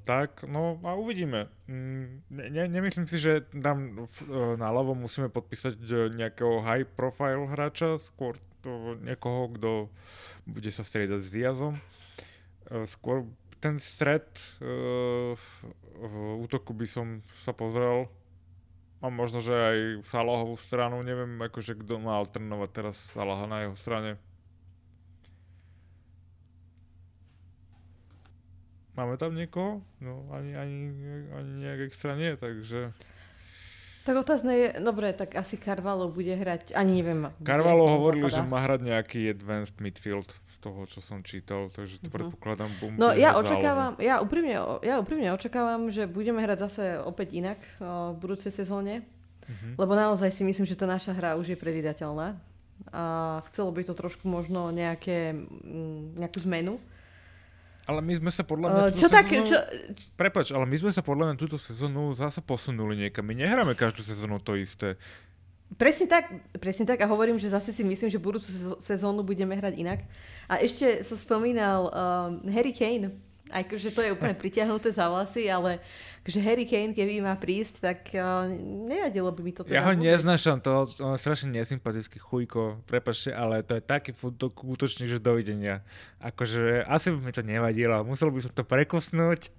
tak, no a uvidíme. Nemyslím si, že tam na ľavo musíme podpísať nejakého high profile hráča, skôr to niekoho, kto bude sa striedať s Diazom. Skôr ten stred v útoku by som sa pozrel a možno, že aj v Salahovú stranu, neviem akože kto má alternovať teraz Salaha na jeho strane. Máme tam niekoho? No ani nejak extra nie, takže... Tak otázne je, dobre, tak asi Carvalho bude hrať, ani neviem. Carvalho hovoril, že má hrať nejaký advanced midfield z toho, čo som čítal, takže to predpokladám. No ja úprimne očakávam, že budeme hrať zase opäť inak v budúcej sezóne, lebo naozaj si myslím, že tá naša hra už je predvídateľná a chcelo by to trošku možno nejakú zmenu. Ale my sme sa podľa mňa túto sezónu zase posunuli niekam. My nehráme každú sezónu to isté. Presne tak a hovorím, že zase si myslím, že budúcu sezónu budeme hrať inak. A ešte som spomínal Harry Kane, aj že to je úplne pritiahnuté za vlasy, ale že Harry Kane, keby má prísť, tak nevadilo by mi to. Teda ja ho neznašam, to je strašne nesympatický chujko, prepáčte, ale to je taký útočník, že dovidenia. Akože asi by mi to nevadilo, musel by som to prekosnúť,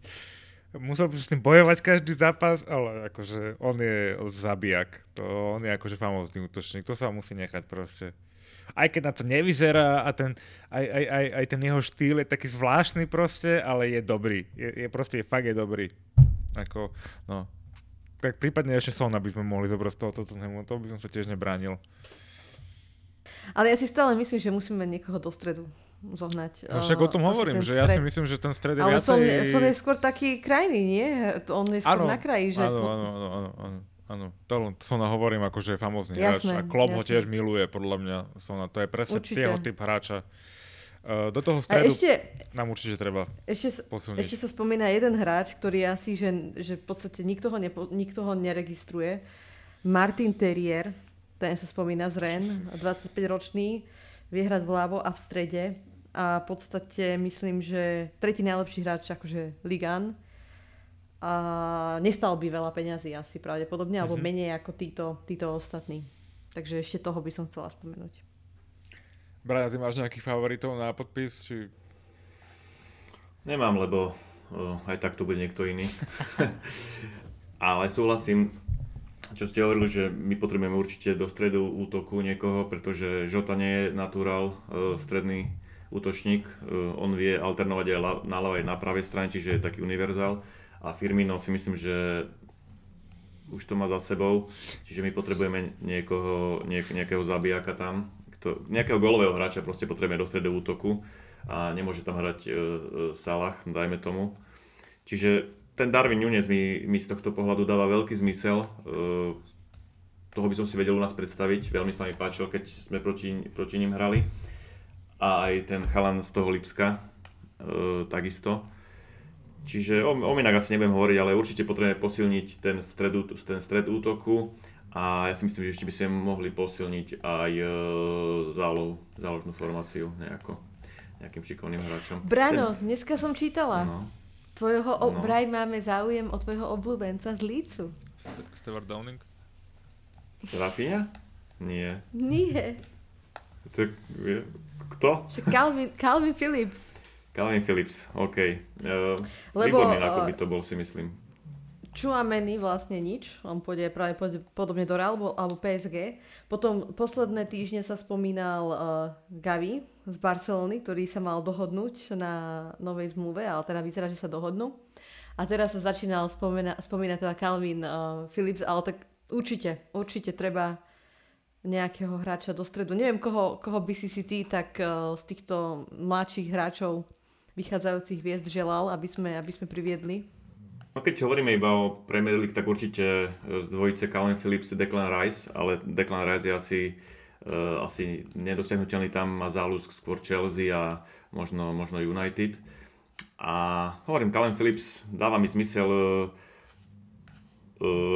musel by som s tým bojovať každý zápas, ale akože on je zabijak, on je akože famózny útočník, to sa musí nechať proste. Aj keď na to nevyzerá a aj ten jeho štýl je taký zvláštny proste, ale je dobrý. Je dobrý. Ako, no. Tak prípadne ešte Sona by sme mohli zobrať z tohoto, to by som sa tiež nebránil. Ale ja si stále myslím, že musíme niekoho do stredu zohnať. No však o tom hovorím, že ja si myslím, že ten stred je viacej... Ale Son je skôr taký krajný, nie? On je skôr na kraji, že... Áno. Áno, to Sona hovorím ako, že je famózny hráč a Klopp ho tiež miluje, podľa mňa Sona, to je presne tieho typ hráča. Do toho stredu nám určite treba posunúť. Ešte sa spomína jeden hráč, ktorý asi, že v podstate nikto ho neregistruje. Martin Terrier, ten sa spomína z Rennes, 25-ročný, vie hrať vľavo a v strede a v podstate myslím, že tretí najlepší hráč akože Ligan. A nestal by veľa peňazí asi pravdepodobne, alebo menej ako títo ostatní. Takže ešte toho by som chcela spomenúť. Braňa, ty máš nejakých favoritov na podpis? Či... Nemám, lebo aj tak tu bude niekto iný. Ale súhlasím, čo ste hovorili, že my potrebujeme určite do stredu útoku niekoho, pretože Žota nie je naturál stredný útočník. On vie alternovať aj na ľavej, na pravej strane, čiže je taký univerzál. A Firmino si myslím, že už to má za sebou, čiže my potrebujeme nejakého zabijaka tam, nejakého golového hráča proste potrebujeme do stredu útoku a nemôže tam hrať Salah, dajme tomu. Čiže ten Darwin Núñez mi z tohto pohľadu dáva veľký zmysel, toho by som si vedel u nás predstaviť, veľmi sa mi páčil, keď sme proti ním hrali. A aj ten chalan z toho Lipska takisto. Čiže o inak asi nebudem hovoriť, ale určite potrebujeme posilniť ten stred útoku a ja si myslím, že ešte by sme mohli posilniť aj záložnú formáciu nejakým šikovným hráčom. Brano, dneska som čítala. No. Vraj máme záujem o tvojho obľúbenca z Lícu. Stuart Downing? Rafinha? Nie. Nie. Kto? Calvin Phillips. Calvin Phillips, OK. Výborný nákup by to bol, si myslím. Tchouaméni vlastne nič. On pôjde pravdepodobne do Real alebo PSG. Potom posledné týždne sa spomínal Gavi z Barcelony, ktorý sa mal dohodnúť na novej zmluve, ale teda vyzerá, že sa dohodnú. A teraz sa začínal spomínať teda Calvin Phillips, ale tak určite treba nejakého hráča do stredu. Neviem, koho by si ty tak z týchto mladších hráčov vychádzajúcich hviezd želal, aby sme priviedli? No keď hovoríme iba o Premier League, tak určite z dvojice Calvin Phillips a Declan Rice, ale Declan Rice je asi nedosiahnuteľný, tam má záľusk skôr Chelsea a možno United. A hovorím, Calvin Phillips dáva mi zmysel,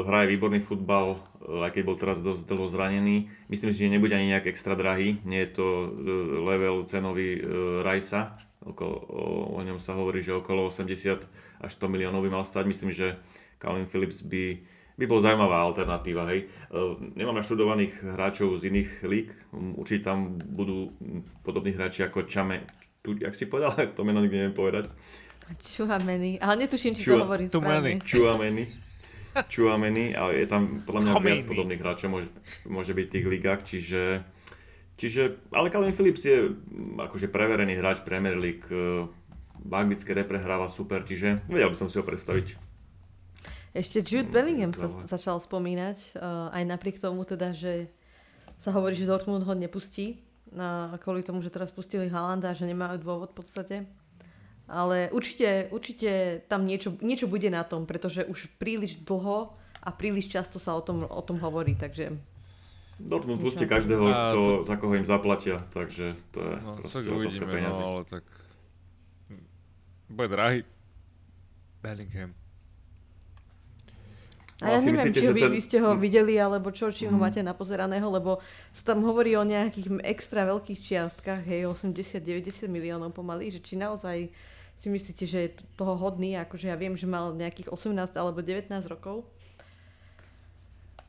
hraje výborný futbal, aj keď bol teraz dosť dlho zranený. Myslím si, že nebude ani nejak extra drahý, nie je to level cenový Rajsa, o ňom sa hovorí, že okolo 80 až 100 miliónov by mal stať. Myslím, že Calvin Phillips by bol zaujímavá alternatíva, hej. Nemám naštudovaných hráčov z iných líg, určite tam budú podobní hráči ako Čame, tu, jak si povedal, to meno nikdy neviem povedať. Tchouaméni, ale netuším, či to hovorím správne. Tchouaméni, ale je tam podľa mňa viac podobných hráčov, môže byť v tých ligách, čiže ale Calvin Phillips je akože preverený hráč Premier League, v anglické repre hráva super, čiže vedel by som si ho predstaviť. Ešte Jude Bellingham sa začal spomínať, aj napriek tomu teda, že sa hovorí, že Dortmund ho nepustí, kvôli tomu, že teraz pustili Haalanda, že nemajú dôvod v podstate. Ale určite tam niečo bude na tom, pretože už príliš dlho a príliš často sa o tom hovorí, takže... Dortmund pustí každého, za koho im zaplatia, takže to je proste otázka peniazy. No, ale tak... Bude drahý. Bellingham. A ja neviem, či vy ste ho videli, alebo či ho máte napozeraného, lebo sa tam hovorí o nejakých extra veľkých čiastkách, hej, 80-90 miliónov pomaly, že či naozaj si myslíte, že je toho hodný, akože ja viem, že mal nejakých 18 alebo 19 rokov.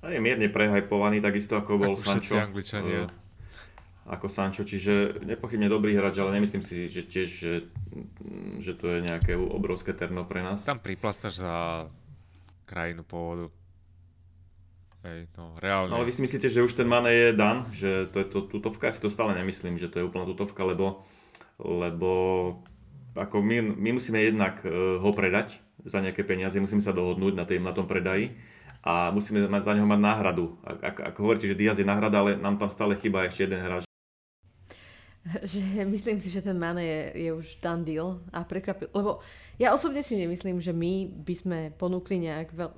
A je mierne prehajpovaný, takisto ako bol Sancho. Čiže nepochybne dobrý hráč, ale nemyslím si, že tiež, že to je nejaké obrovské terno pre nás. Tam priplastáš za... krajinu pôvodu. Hej, no, reálne. Ale vy si myslíte, že už ten Mané je dan? Že to je to tutovka? Ja si to stále nemyslím, že to je úplná tutovka, lebo ako my musíme jednak ho predať za nejaké peniaze, musíme sa dohodnúť na tom predaji a musíme za neho mať náhradu. Ak hovoríte, že Diaz je náhrada, ale nám tam stále chýba ešte jeden hráč. Že myslím si, že ten Mané je už done deal a prekvapil, lebo ja osobne si nemyslím, že my by sme ponúkli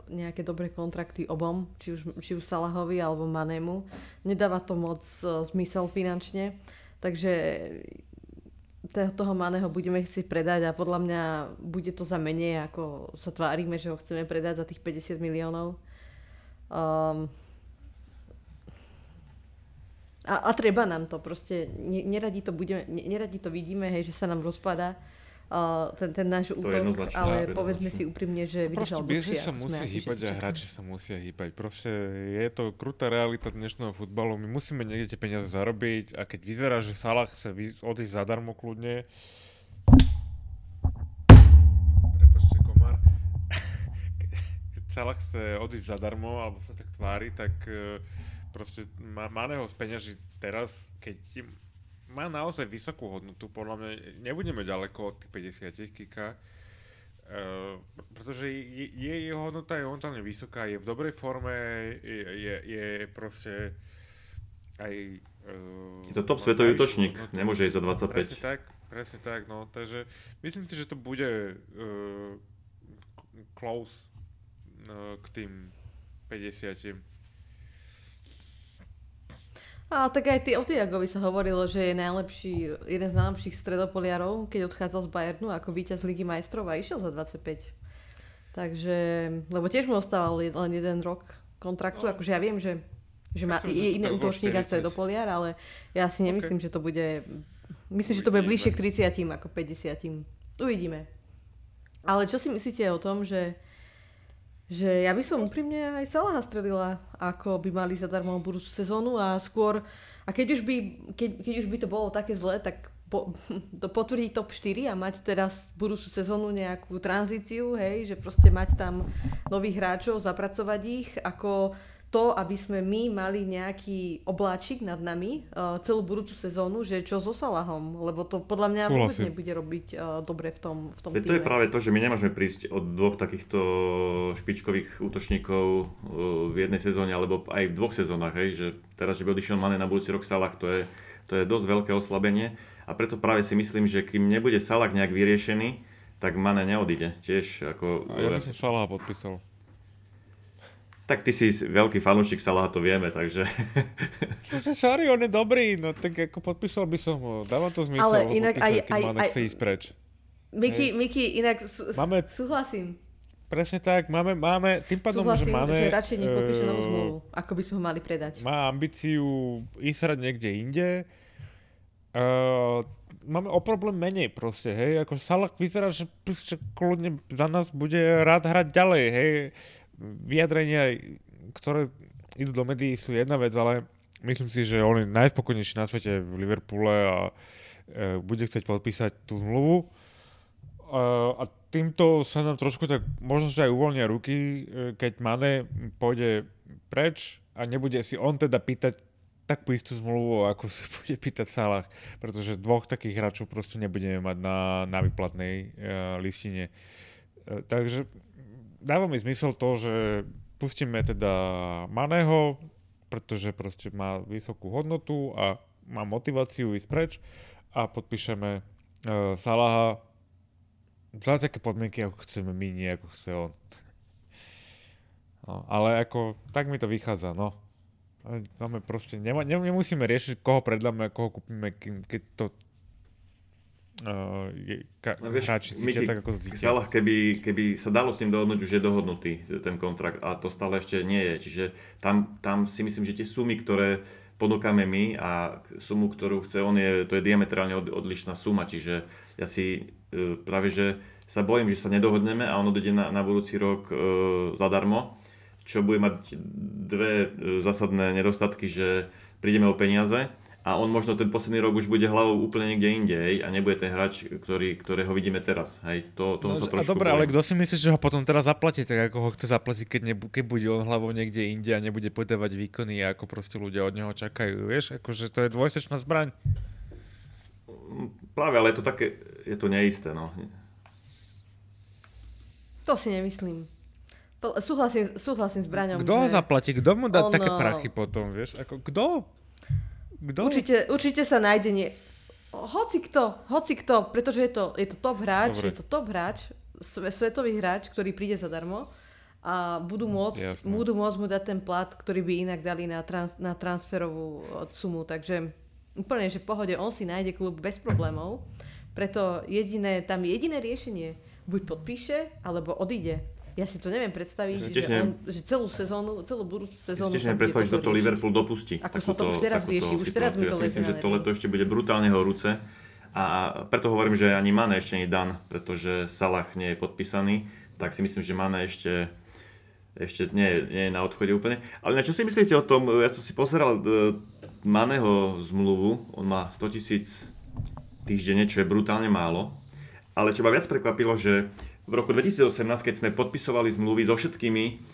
nejaké dobré kontrakty obom, či už Salahovi alebo Manému. Nedáva to moc zmysel finančne, takže toho Maného budeme si predať a podľa mňa bude to za menej, ako sa tvárime, že ho chceme predať za tých 50 miliónov. A treba nám to, proste neradi to vidíme, hej, že sa nám rozpadá ten náš útok, ale povedzme si úprimne, že vydržal dlhšie. Proste bežne sa musí hýbať a hráči sa musia hýbať. Proste je to krutá realita dnešného futbalu, my musíme niekde tie peniaze zarobiť a keď vyzerá, že Salah chce odísť zadarmo kľudne, prepáčte komár, keď Salah chce odísť zadarmo alebo sa tak tvári, tak... Proste Maného speňaží teraz, keď má naozaj vysokú hodnotu, podľa mňa nebudeme ďaleko od tých 50 kika, pretože jeho hodnota je momentálne vysoká, je v dobrej forme, je proste aj... je to top svetový útočník, nemôže ísť za 25. Presne tak, no, takže myslím si, že to bude close k tým 50. A tak aj o Tiagovi sa hovorilo, že je jeden z najlepších stredopoliarov, keď odchádzal z Bayernu ako víťaz Ligy majstrov a išiel za 25. Takže, lebo tiež mu ostával len jeden rok kontraktu, no. Akože ja viem, že je iný útočník a stredopoliar, ale ja si nemyslím, že to bude, myslím, že to bude bližšie k 30 ako 50. Uvidíme. Ale čo si myslíte o tom, že ja by som úprimne aj Salaha strelila, ako by mali zadarmo budúcu sezónu a skôr, a keď už by to bolo také zlé, tak to potvrdí top 4 a mať teraz budúcu sezónu nejakú tranzíciu, hej, že proste mať tam nových hráčov, zapracovať ich, ako to, aby sme my mali nejaký obláčik nad nami celú budúcu sezónu, že čo so Salahom, lebo to podľa mňa vôbec nebude robiť dobre v tom týme. To je práve to, že my nemôžeme prísť od dvoch takýchto špičkových útočníkov v jednej sezóne, alebo aj v dvoch sezónach, hej, že teraz, že by odišiel Mané na budúci rok Salah, to je dosť veľké oslabenie a preto práve si myslím, že kým nebude Salah nejak vyriešený, tak Mané neodíde tiež. Ja by som Salaha podpísal. Tak ty si veľký fanúšik Salaha, to vieme, takže... Sorry, on je dobrý, no tak ako podpísal by som ho, dávam to zmysel, ale inak, podpísal, tým Mané chce ísť preč. Miki, inak súhlasím. Presne tak, máme tým pádom, súhlasím, že máme... Súhlasím, že radšej nepodpíše novú zmluvu, ako by sme ho mali predať. Má ambíciu ísť niekde inde. Máme o problém menej proste, hej. Ako Salah vyzerá, že kľudne za nás bude rád hrať ďalej, hej. Vyjadrenia, ktoré idú do médií, sú jedna vec, ale myslím si, že on je najspokojnejší na svete v Liverpoole a bude chcieť podpísať tú zmluvu. A týmto sa nám trošku tak možno, že aj uvoľnia ruky, keď Mané pôjde preč a nebude si on teda pýtať takú istú zmluvu, ako si bude pýtať Salah, pretože dvoch takých hráčov proste nebudeme mať na výplatnej listine. Takže dáva mi zmysel to, že pustíme teda Maného, pretože proste má vysokú hodnotu a má motiváciu ísť preč a podpíšeme Salaha za také podmienky, ako chceme my, nie ako chce on. No, ale ako, tak mi to vychádza, no. Máme proste, nemusíme riešiť, koho predláme a koho kúpime, keď to hráči cítia tak, ako cítia. Salah, keby sa dalo s ním dohodnúť, už je dohodnutý ten kontrakt a to stále ešte nie je. Čiže tam si myslím, že tie sumy, ktoré ponúkame my a sumu, ktorú chce on, to je diametrálne odlišná suma, čiže ja si práve, že sa bojím, že sa nedohodneme a ono dojde na budúci rok zadarmo, čo bude mať dve zásadné nedostatky, že prídeme o peniaze a on možno ten posledný rok už bude hlavou úplne niekde inde, hej, a nebude ten hráč, ktorého vidíme teraz. Hej. Toho sa trošku dobre, bojím. Ale kto si myslí, že ho potom teraz zaplatí, tak ako ho chce zaplatiť, keď bude on hlavou niekde inde a nebude podávať výkony, ako proste ľudia od neho čakajú, vieš, akože to je dvojsečná zbraň. Práve, ale je to také, je to neisté, no. To si nemyslím. Súhlasím s Braňom. Kto ho zaplatí? Kto mu dá také prachy potom, vieš? Ako, kto? Určite sa nájde hocikto, pretože je to top hráč, dobre. Je to top hráč, svetový hráč, ktorý príde zadarmo a budú môcť mu dať ten plat, ktorý by inak dali na transferovú sumu, takže úplne, že v pohode, on si nájde klub bez problémov, preto tam je jediné riešenie, buď podpíše, alebo odíde. Ja si to neviem predstaviť, že celú budúcu sezónu... Ja si tiež neviem predstaviť, že toto Liverpool dopustí. Ako sa to už teraz rieši, už teraz mi to lezie. Ja si myslím, že to leto ešte bude brutálne horúce a preto hovorím, že ani Mané ešte nie je dan, pretože Salah nie je podpísaný, tak si myslím, že Mané ešte nie je na odchode úplne. Ale čo si myslíte o tom, ja som si pozeral Maného zmluvu, on má 100 000 týždenne, čo je brutálne málo, ale čo ma viac prekvapilo, že v roku 2018, keď sme podpisovali zmluvy so všetkými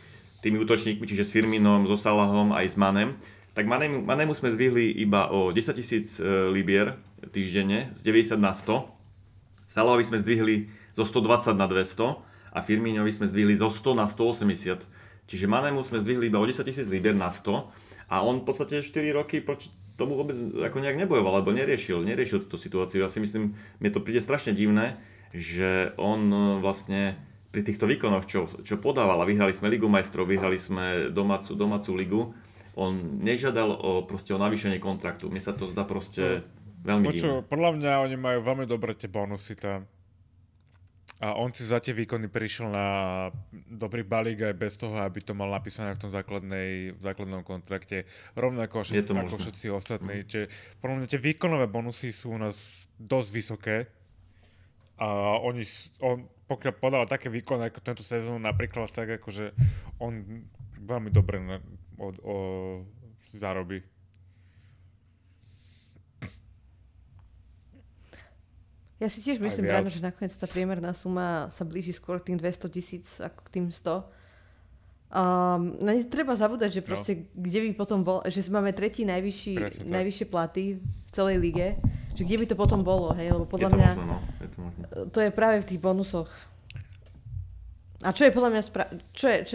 tými útočníkmi, čiže s Firminom, so Salahom aj s Manem, tak Manému sme zvýhli iba o 10 000 libier týždenne, z 90 na 100, Salahovi sme zdvihli zo 120 na 200 a Firminovi sme zdvihli zo 100 na 180, čiže Manému sme zdvihli iba o 10 000 libier na 100, a on v podstate 4 roky proti tomu vôbec ako nejak nebojoval, alebo neriešil túto situáciu. Ja si myslím, mne to príde strašne divné, že on vlastne pri týchto výkonoch, čo podával, a vyhrali sme Ligu majstrov, vyhrali sme domácu ligu, on nežiadal o navýšenie kontraktu. Mne sa to zdá proste veľmi divné. Podľa mňa oni majú veľmi dobré tie bonusy tam. A on si za tie výkony prišiel na dobrý balík aj bez toho, aby to mal napísané v tom základnom kontrakte. Rovnako ako všetci ostatní. Podľa mňa tie výkonové bonusy sú u nás dosť vysoké. A on pokiaľ podal také výkony ako tento sezón, napríklad tak, akože on veľmi dobre zarobí. Ja si tiež myslím, Brano, že nakoniec tá priemerná suma sa blíži skôr k tým 200 000 ako k tým 100. Na ne treba zabúdať, že proste, kde by potom bol, že máme tretí najvyššie platy v celej lige, že kde by to potom bolo, hej, lebo podľa mňa to je práve v tých bonusoch. A čo je podľa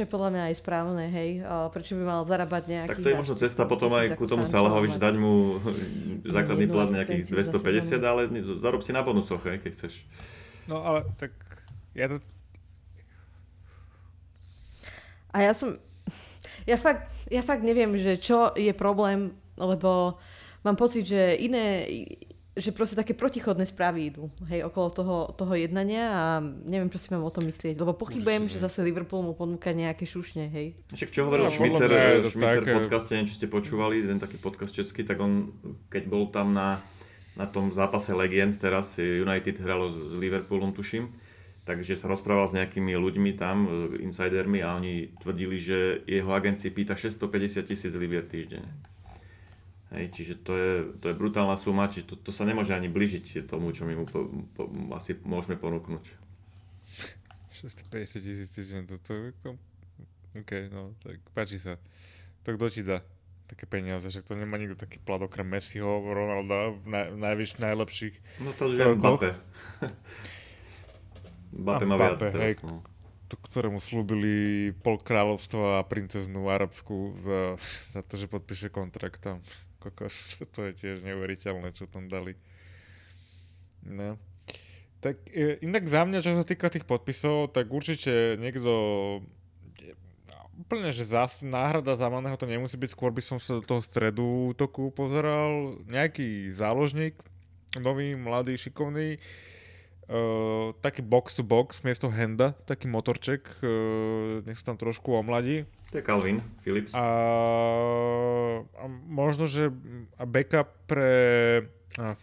mňa aj správne, hej? Prečo by mal zarábať nejaký... Tak to je možno cesta potom aj ku tomu Salahovi, že dať mu základný plat nejakých 250, ale zarob si na bonusoch, hej, keď chceš. No ale tak ja to... A ja fakt neviem, že čo je problém, lebo mám pocit, že iné že proste také protichodné správy idú, hej, okolo toho jednania a neviem, čo si mám o tom myslieť, lebo pochybujem, že zase Liverpool mu ponúka nejaké šušne, hej. Však čo hovoril Šmicer v podcaste, neviem, čo ste počúvali, ten taký podcast český, tak on, keď bol tam na tom zápase legend, teraz United hralo s Liverpoolom, tuším, takže sa rozprával s nejakými ľuďmi tam, insidermi, a oni tvrdili, že jeho agencia pýta 650 000 libier týždenne. Hej, čiže to je brutálna suma, čiže to sa nemôže ani blížiť tomu, čo my mu asi môžeme ponúknuť. 650 000 týždeň, to OK, no, tak páči sa. Tak kto ti dá také peniaze, však to nemá nikto taký plat okrem Messiho, Ronalda, najlepších. No to už je Mbappé. Mbappé má viac teraz, no. Ktorému slúbili pol kráľovstva a princeznú arabskú za to, že podpíše kontrakt tam. Kokos, to je tiež neuveriteľné, čo tam dali. No. Tak inak za mňa, čo sa týka tých podpisov, tak určite niekto úplne, že náhrada za Maného to nemusí byť, skôr by som sa do toho stredu útoku pozeral. Nejaký záložník, nový, mladý, šikovný, taký box to box, miesto Henda, taký motorček, nech sa tam trošku omladí. To je Calvin Phillips. A možno, že backup pre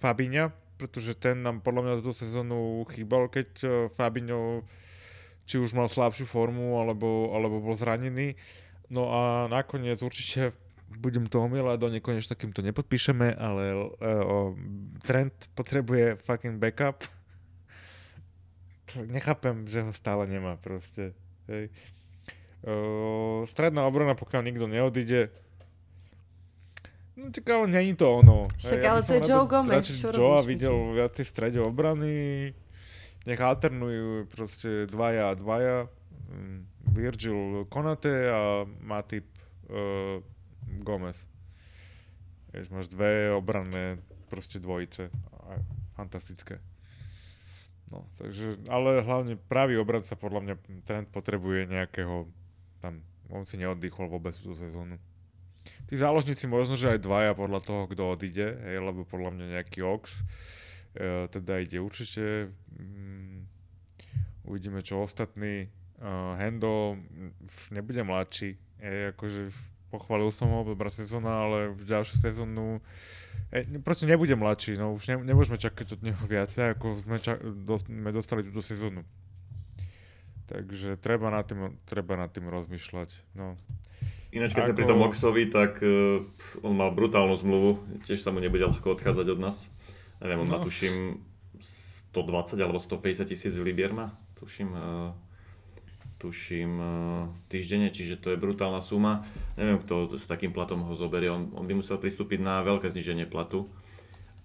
Fabinha, pretože ten nám podľa mňa túto sezónu chýbal, keď Fabinho či už mal slabšiu formu, alebo bol zranený. No a nakoniec určite budem to omieľať, do nekonečna, kým to nepodpíšeme, ale Trent potrebuje fucking backup. Nechápem, že ho stále nemá proste. Hej. Stredná obrana, pokiaľ nikto neodíde. No tak ale není to ono. Však ale to je Joe Gomez. Joe videl viac v strede obrany. Nech alternujú proste dvaja. Virgil Konate a Matip Gomez. Máš dve obranné proste dvojice. Fantastické. No, takže, ale hlavne pravý obranca podľa mňa Trent potrebuje nejakého, tam on si neoddychol vôbec tú sezónu. Tí záložníci možno, že aj dvaja podľa toho, kto odíde, hej, lebo podľa mňa nejaký Ox teda ide určite. Uvidíme, čo ostatní. Hendo nebude mladší, akože pochválil som ho, dobrá sezóna, ale v ďalšiu sezónu proste nebude mladší, no už nemôžeme čakať od neho viacej, ako sme dostali túto sezónu. Takže treba nad tým rozmýšľať. No. Ináč, keď sa pri tom Oxovi, tak on má brutálnu zmluvu, tiež sa mu nebude ľahko odchádzať od nás. Neviem, on má tuším 120 alebo 150 000 libier má, tuším týždenne, čiže to je brutálna suma. Neviem, kto s takým platom ho zoberie, on by musel pristúpiť na veľké zníženie platu.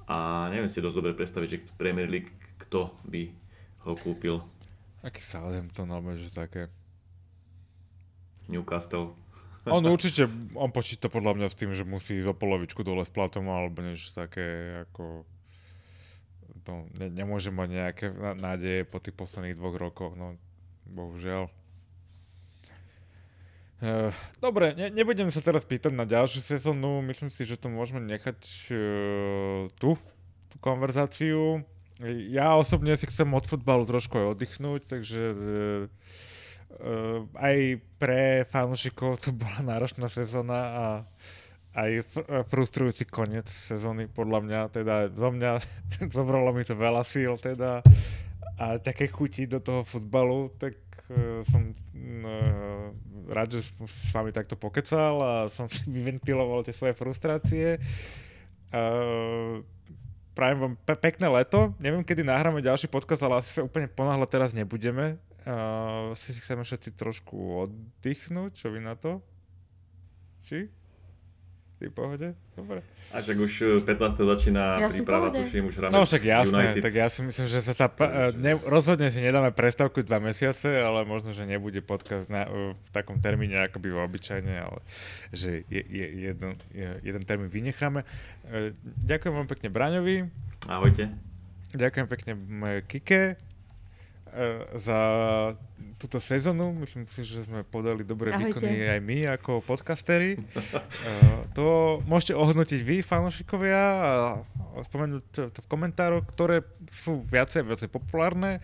A neviem si dosť dobre predstaviť, že Premier League, kto by ho kúpil. Aký Southampton, alebo že také? Newcastle. On určite, on počíta podľa mňa s tým, že musí ísť o polovičku dole s platom, alebo niečo také, ako to nemôže mať nejaké nádeje po tých posledných 2 rokoch, no. Bohužiaľ. Dobre, nebudem sa teraz pýtať na ďalšiu sezónu, myslím si, že to môžeme nechať tú konverzáciu. Ja osobne si chcem od futbalu trošku aj oddychnúť, takže aj pre fanúšikov to bola náročná sezóna a aj frustrujúci koniec sezóny podľa mňa, teda zo mňa zobralo mi to veľa síl, teda a také chuti do toho futbalu, tak som rád, že som s vami takto pokecal a som si vyventiloval tie svoje frustrácie. Prajem vám pekné leto. Neviem, kedy nahráme ďalší podcast, ale asi sa úplne ponáhľať teraz nebudeme. Asi si chceme všetci trošku oddychnúť. Čo vy na to? Či? Ty v pohode? Dobre. A však už 15. začína príprava, tuším už United. No však jasné, tak ja si myslím, že sa rozhodne si nedáme prestávku 2 mesiace, ale možno, že nebude podcast v takom termíne, ako býva obyčajne, ale že jeden termín vynecháme. Ďakujem vám pekne Braňovi. Ahojte. Ďakujem pekne Kike za tú túto sezónu. Myslím si, že sme podali dobré výkony aj my ako podcasteri. To môžete ohodnotiť vy, fanúšikovia, a spomenúť to v komentároch, ktoré sú viacej populárne.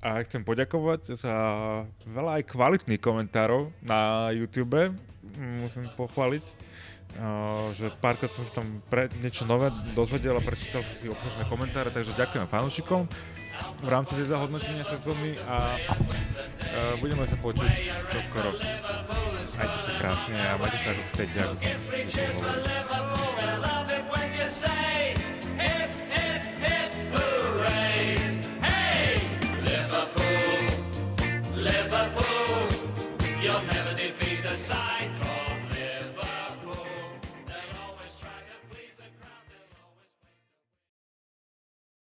A chcem poďakovať za veľa aj kvalitných komentárov na YouTube. Musím pochváliť, že párkrát som sa tam niečo nové dozvedel a prečítal som si obsažné komentáre, takže ďakujem fanúšikom v rámci za hodnotenia sezóny a budeme sa počuť čoskoro. Majte sa krásne a majte sa, ako chcete, ako som. Liverpool, you'll never defeat the side.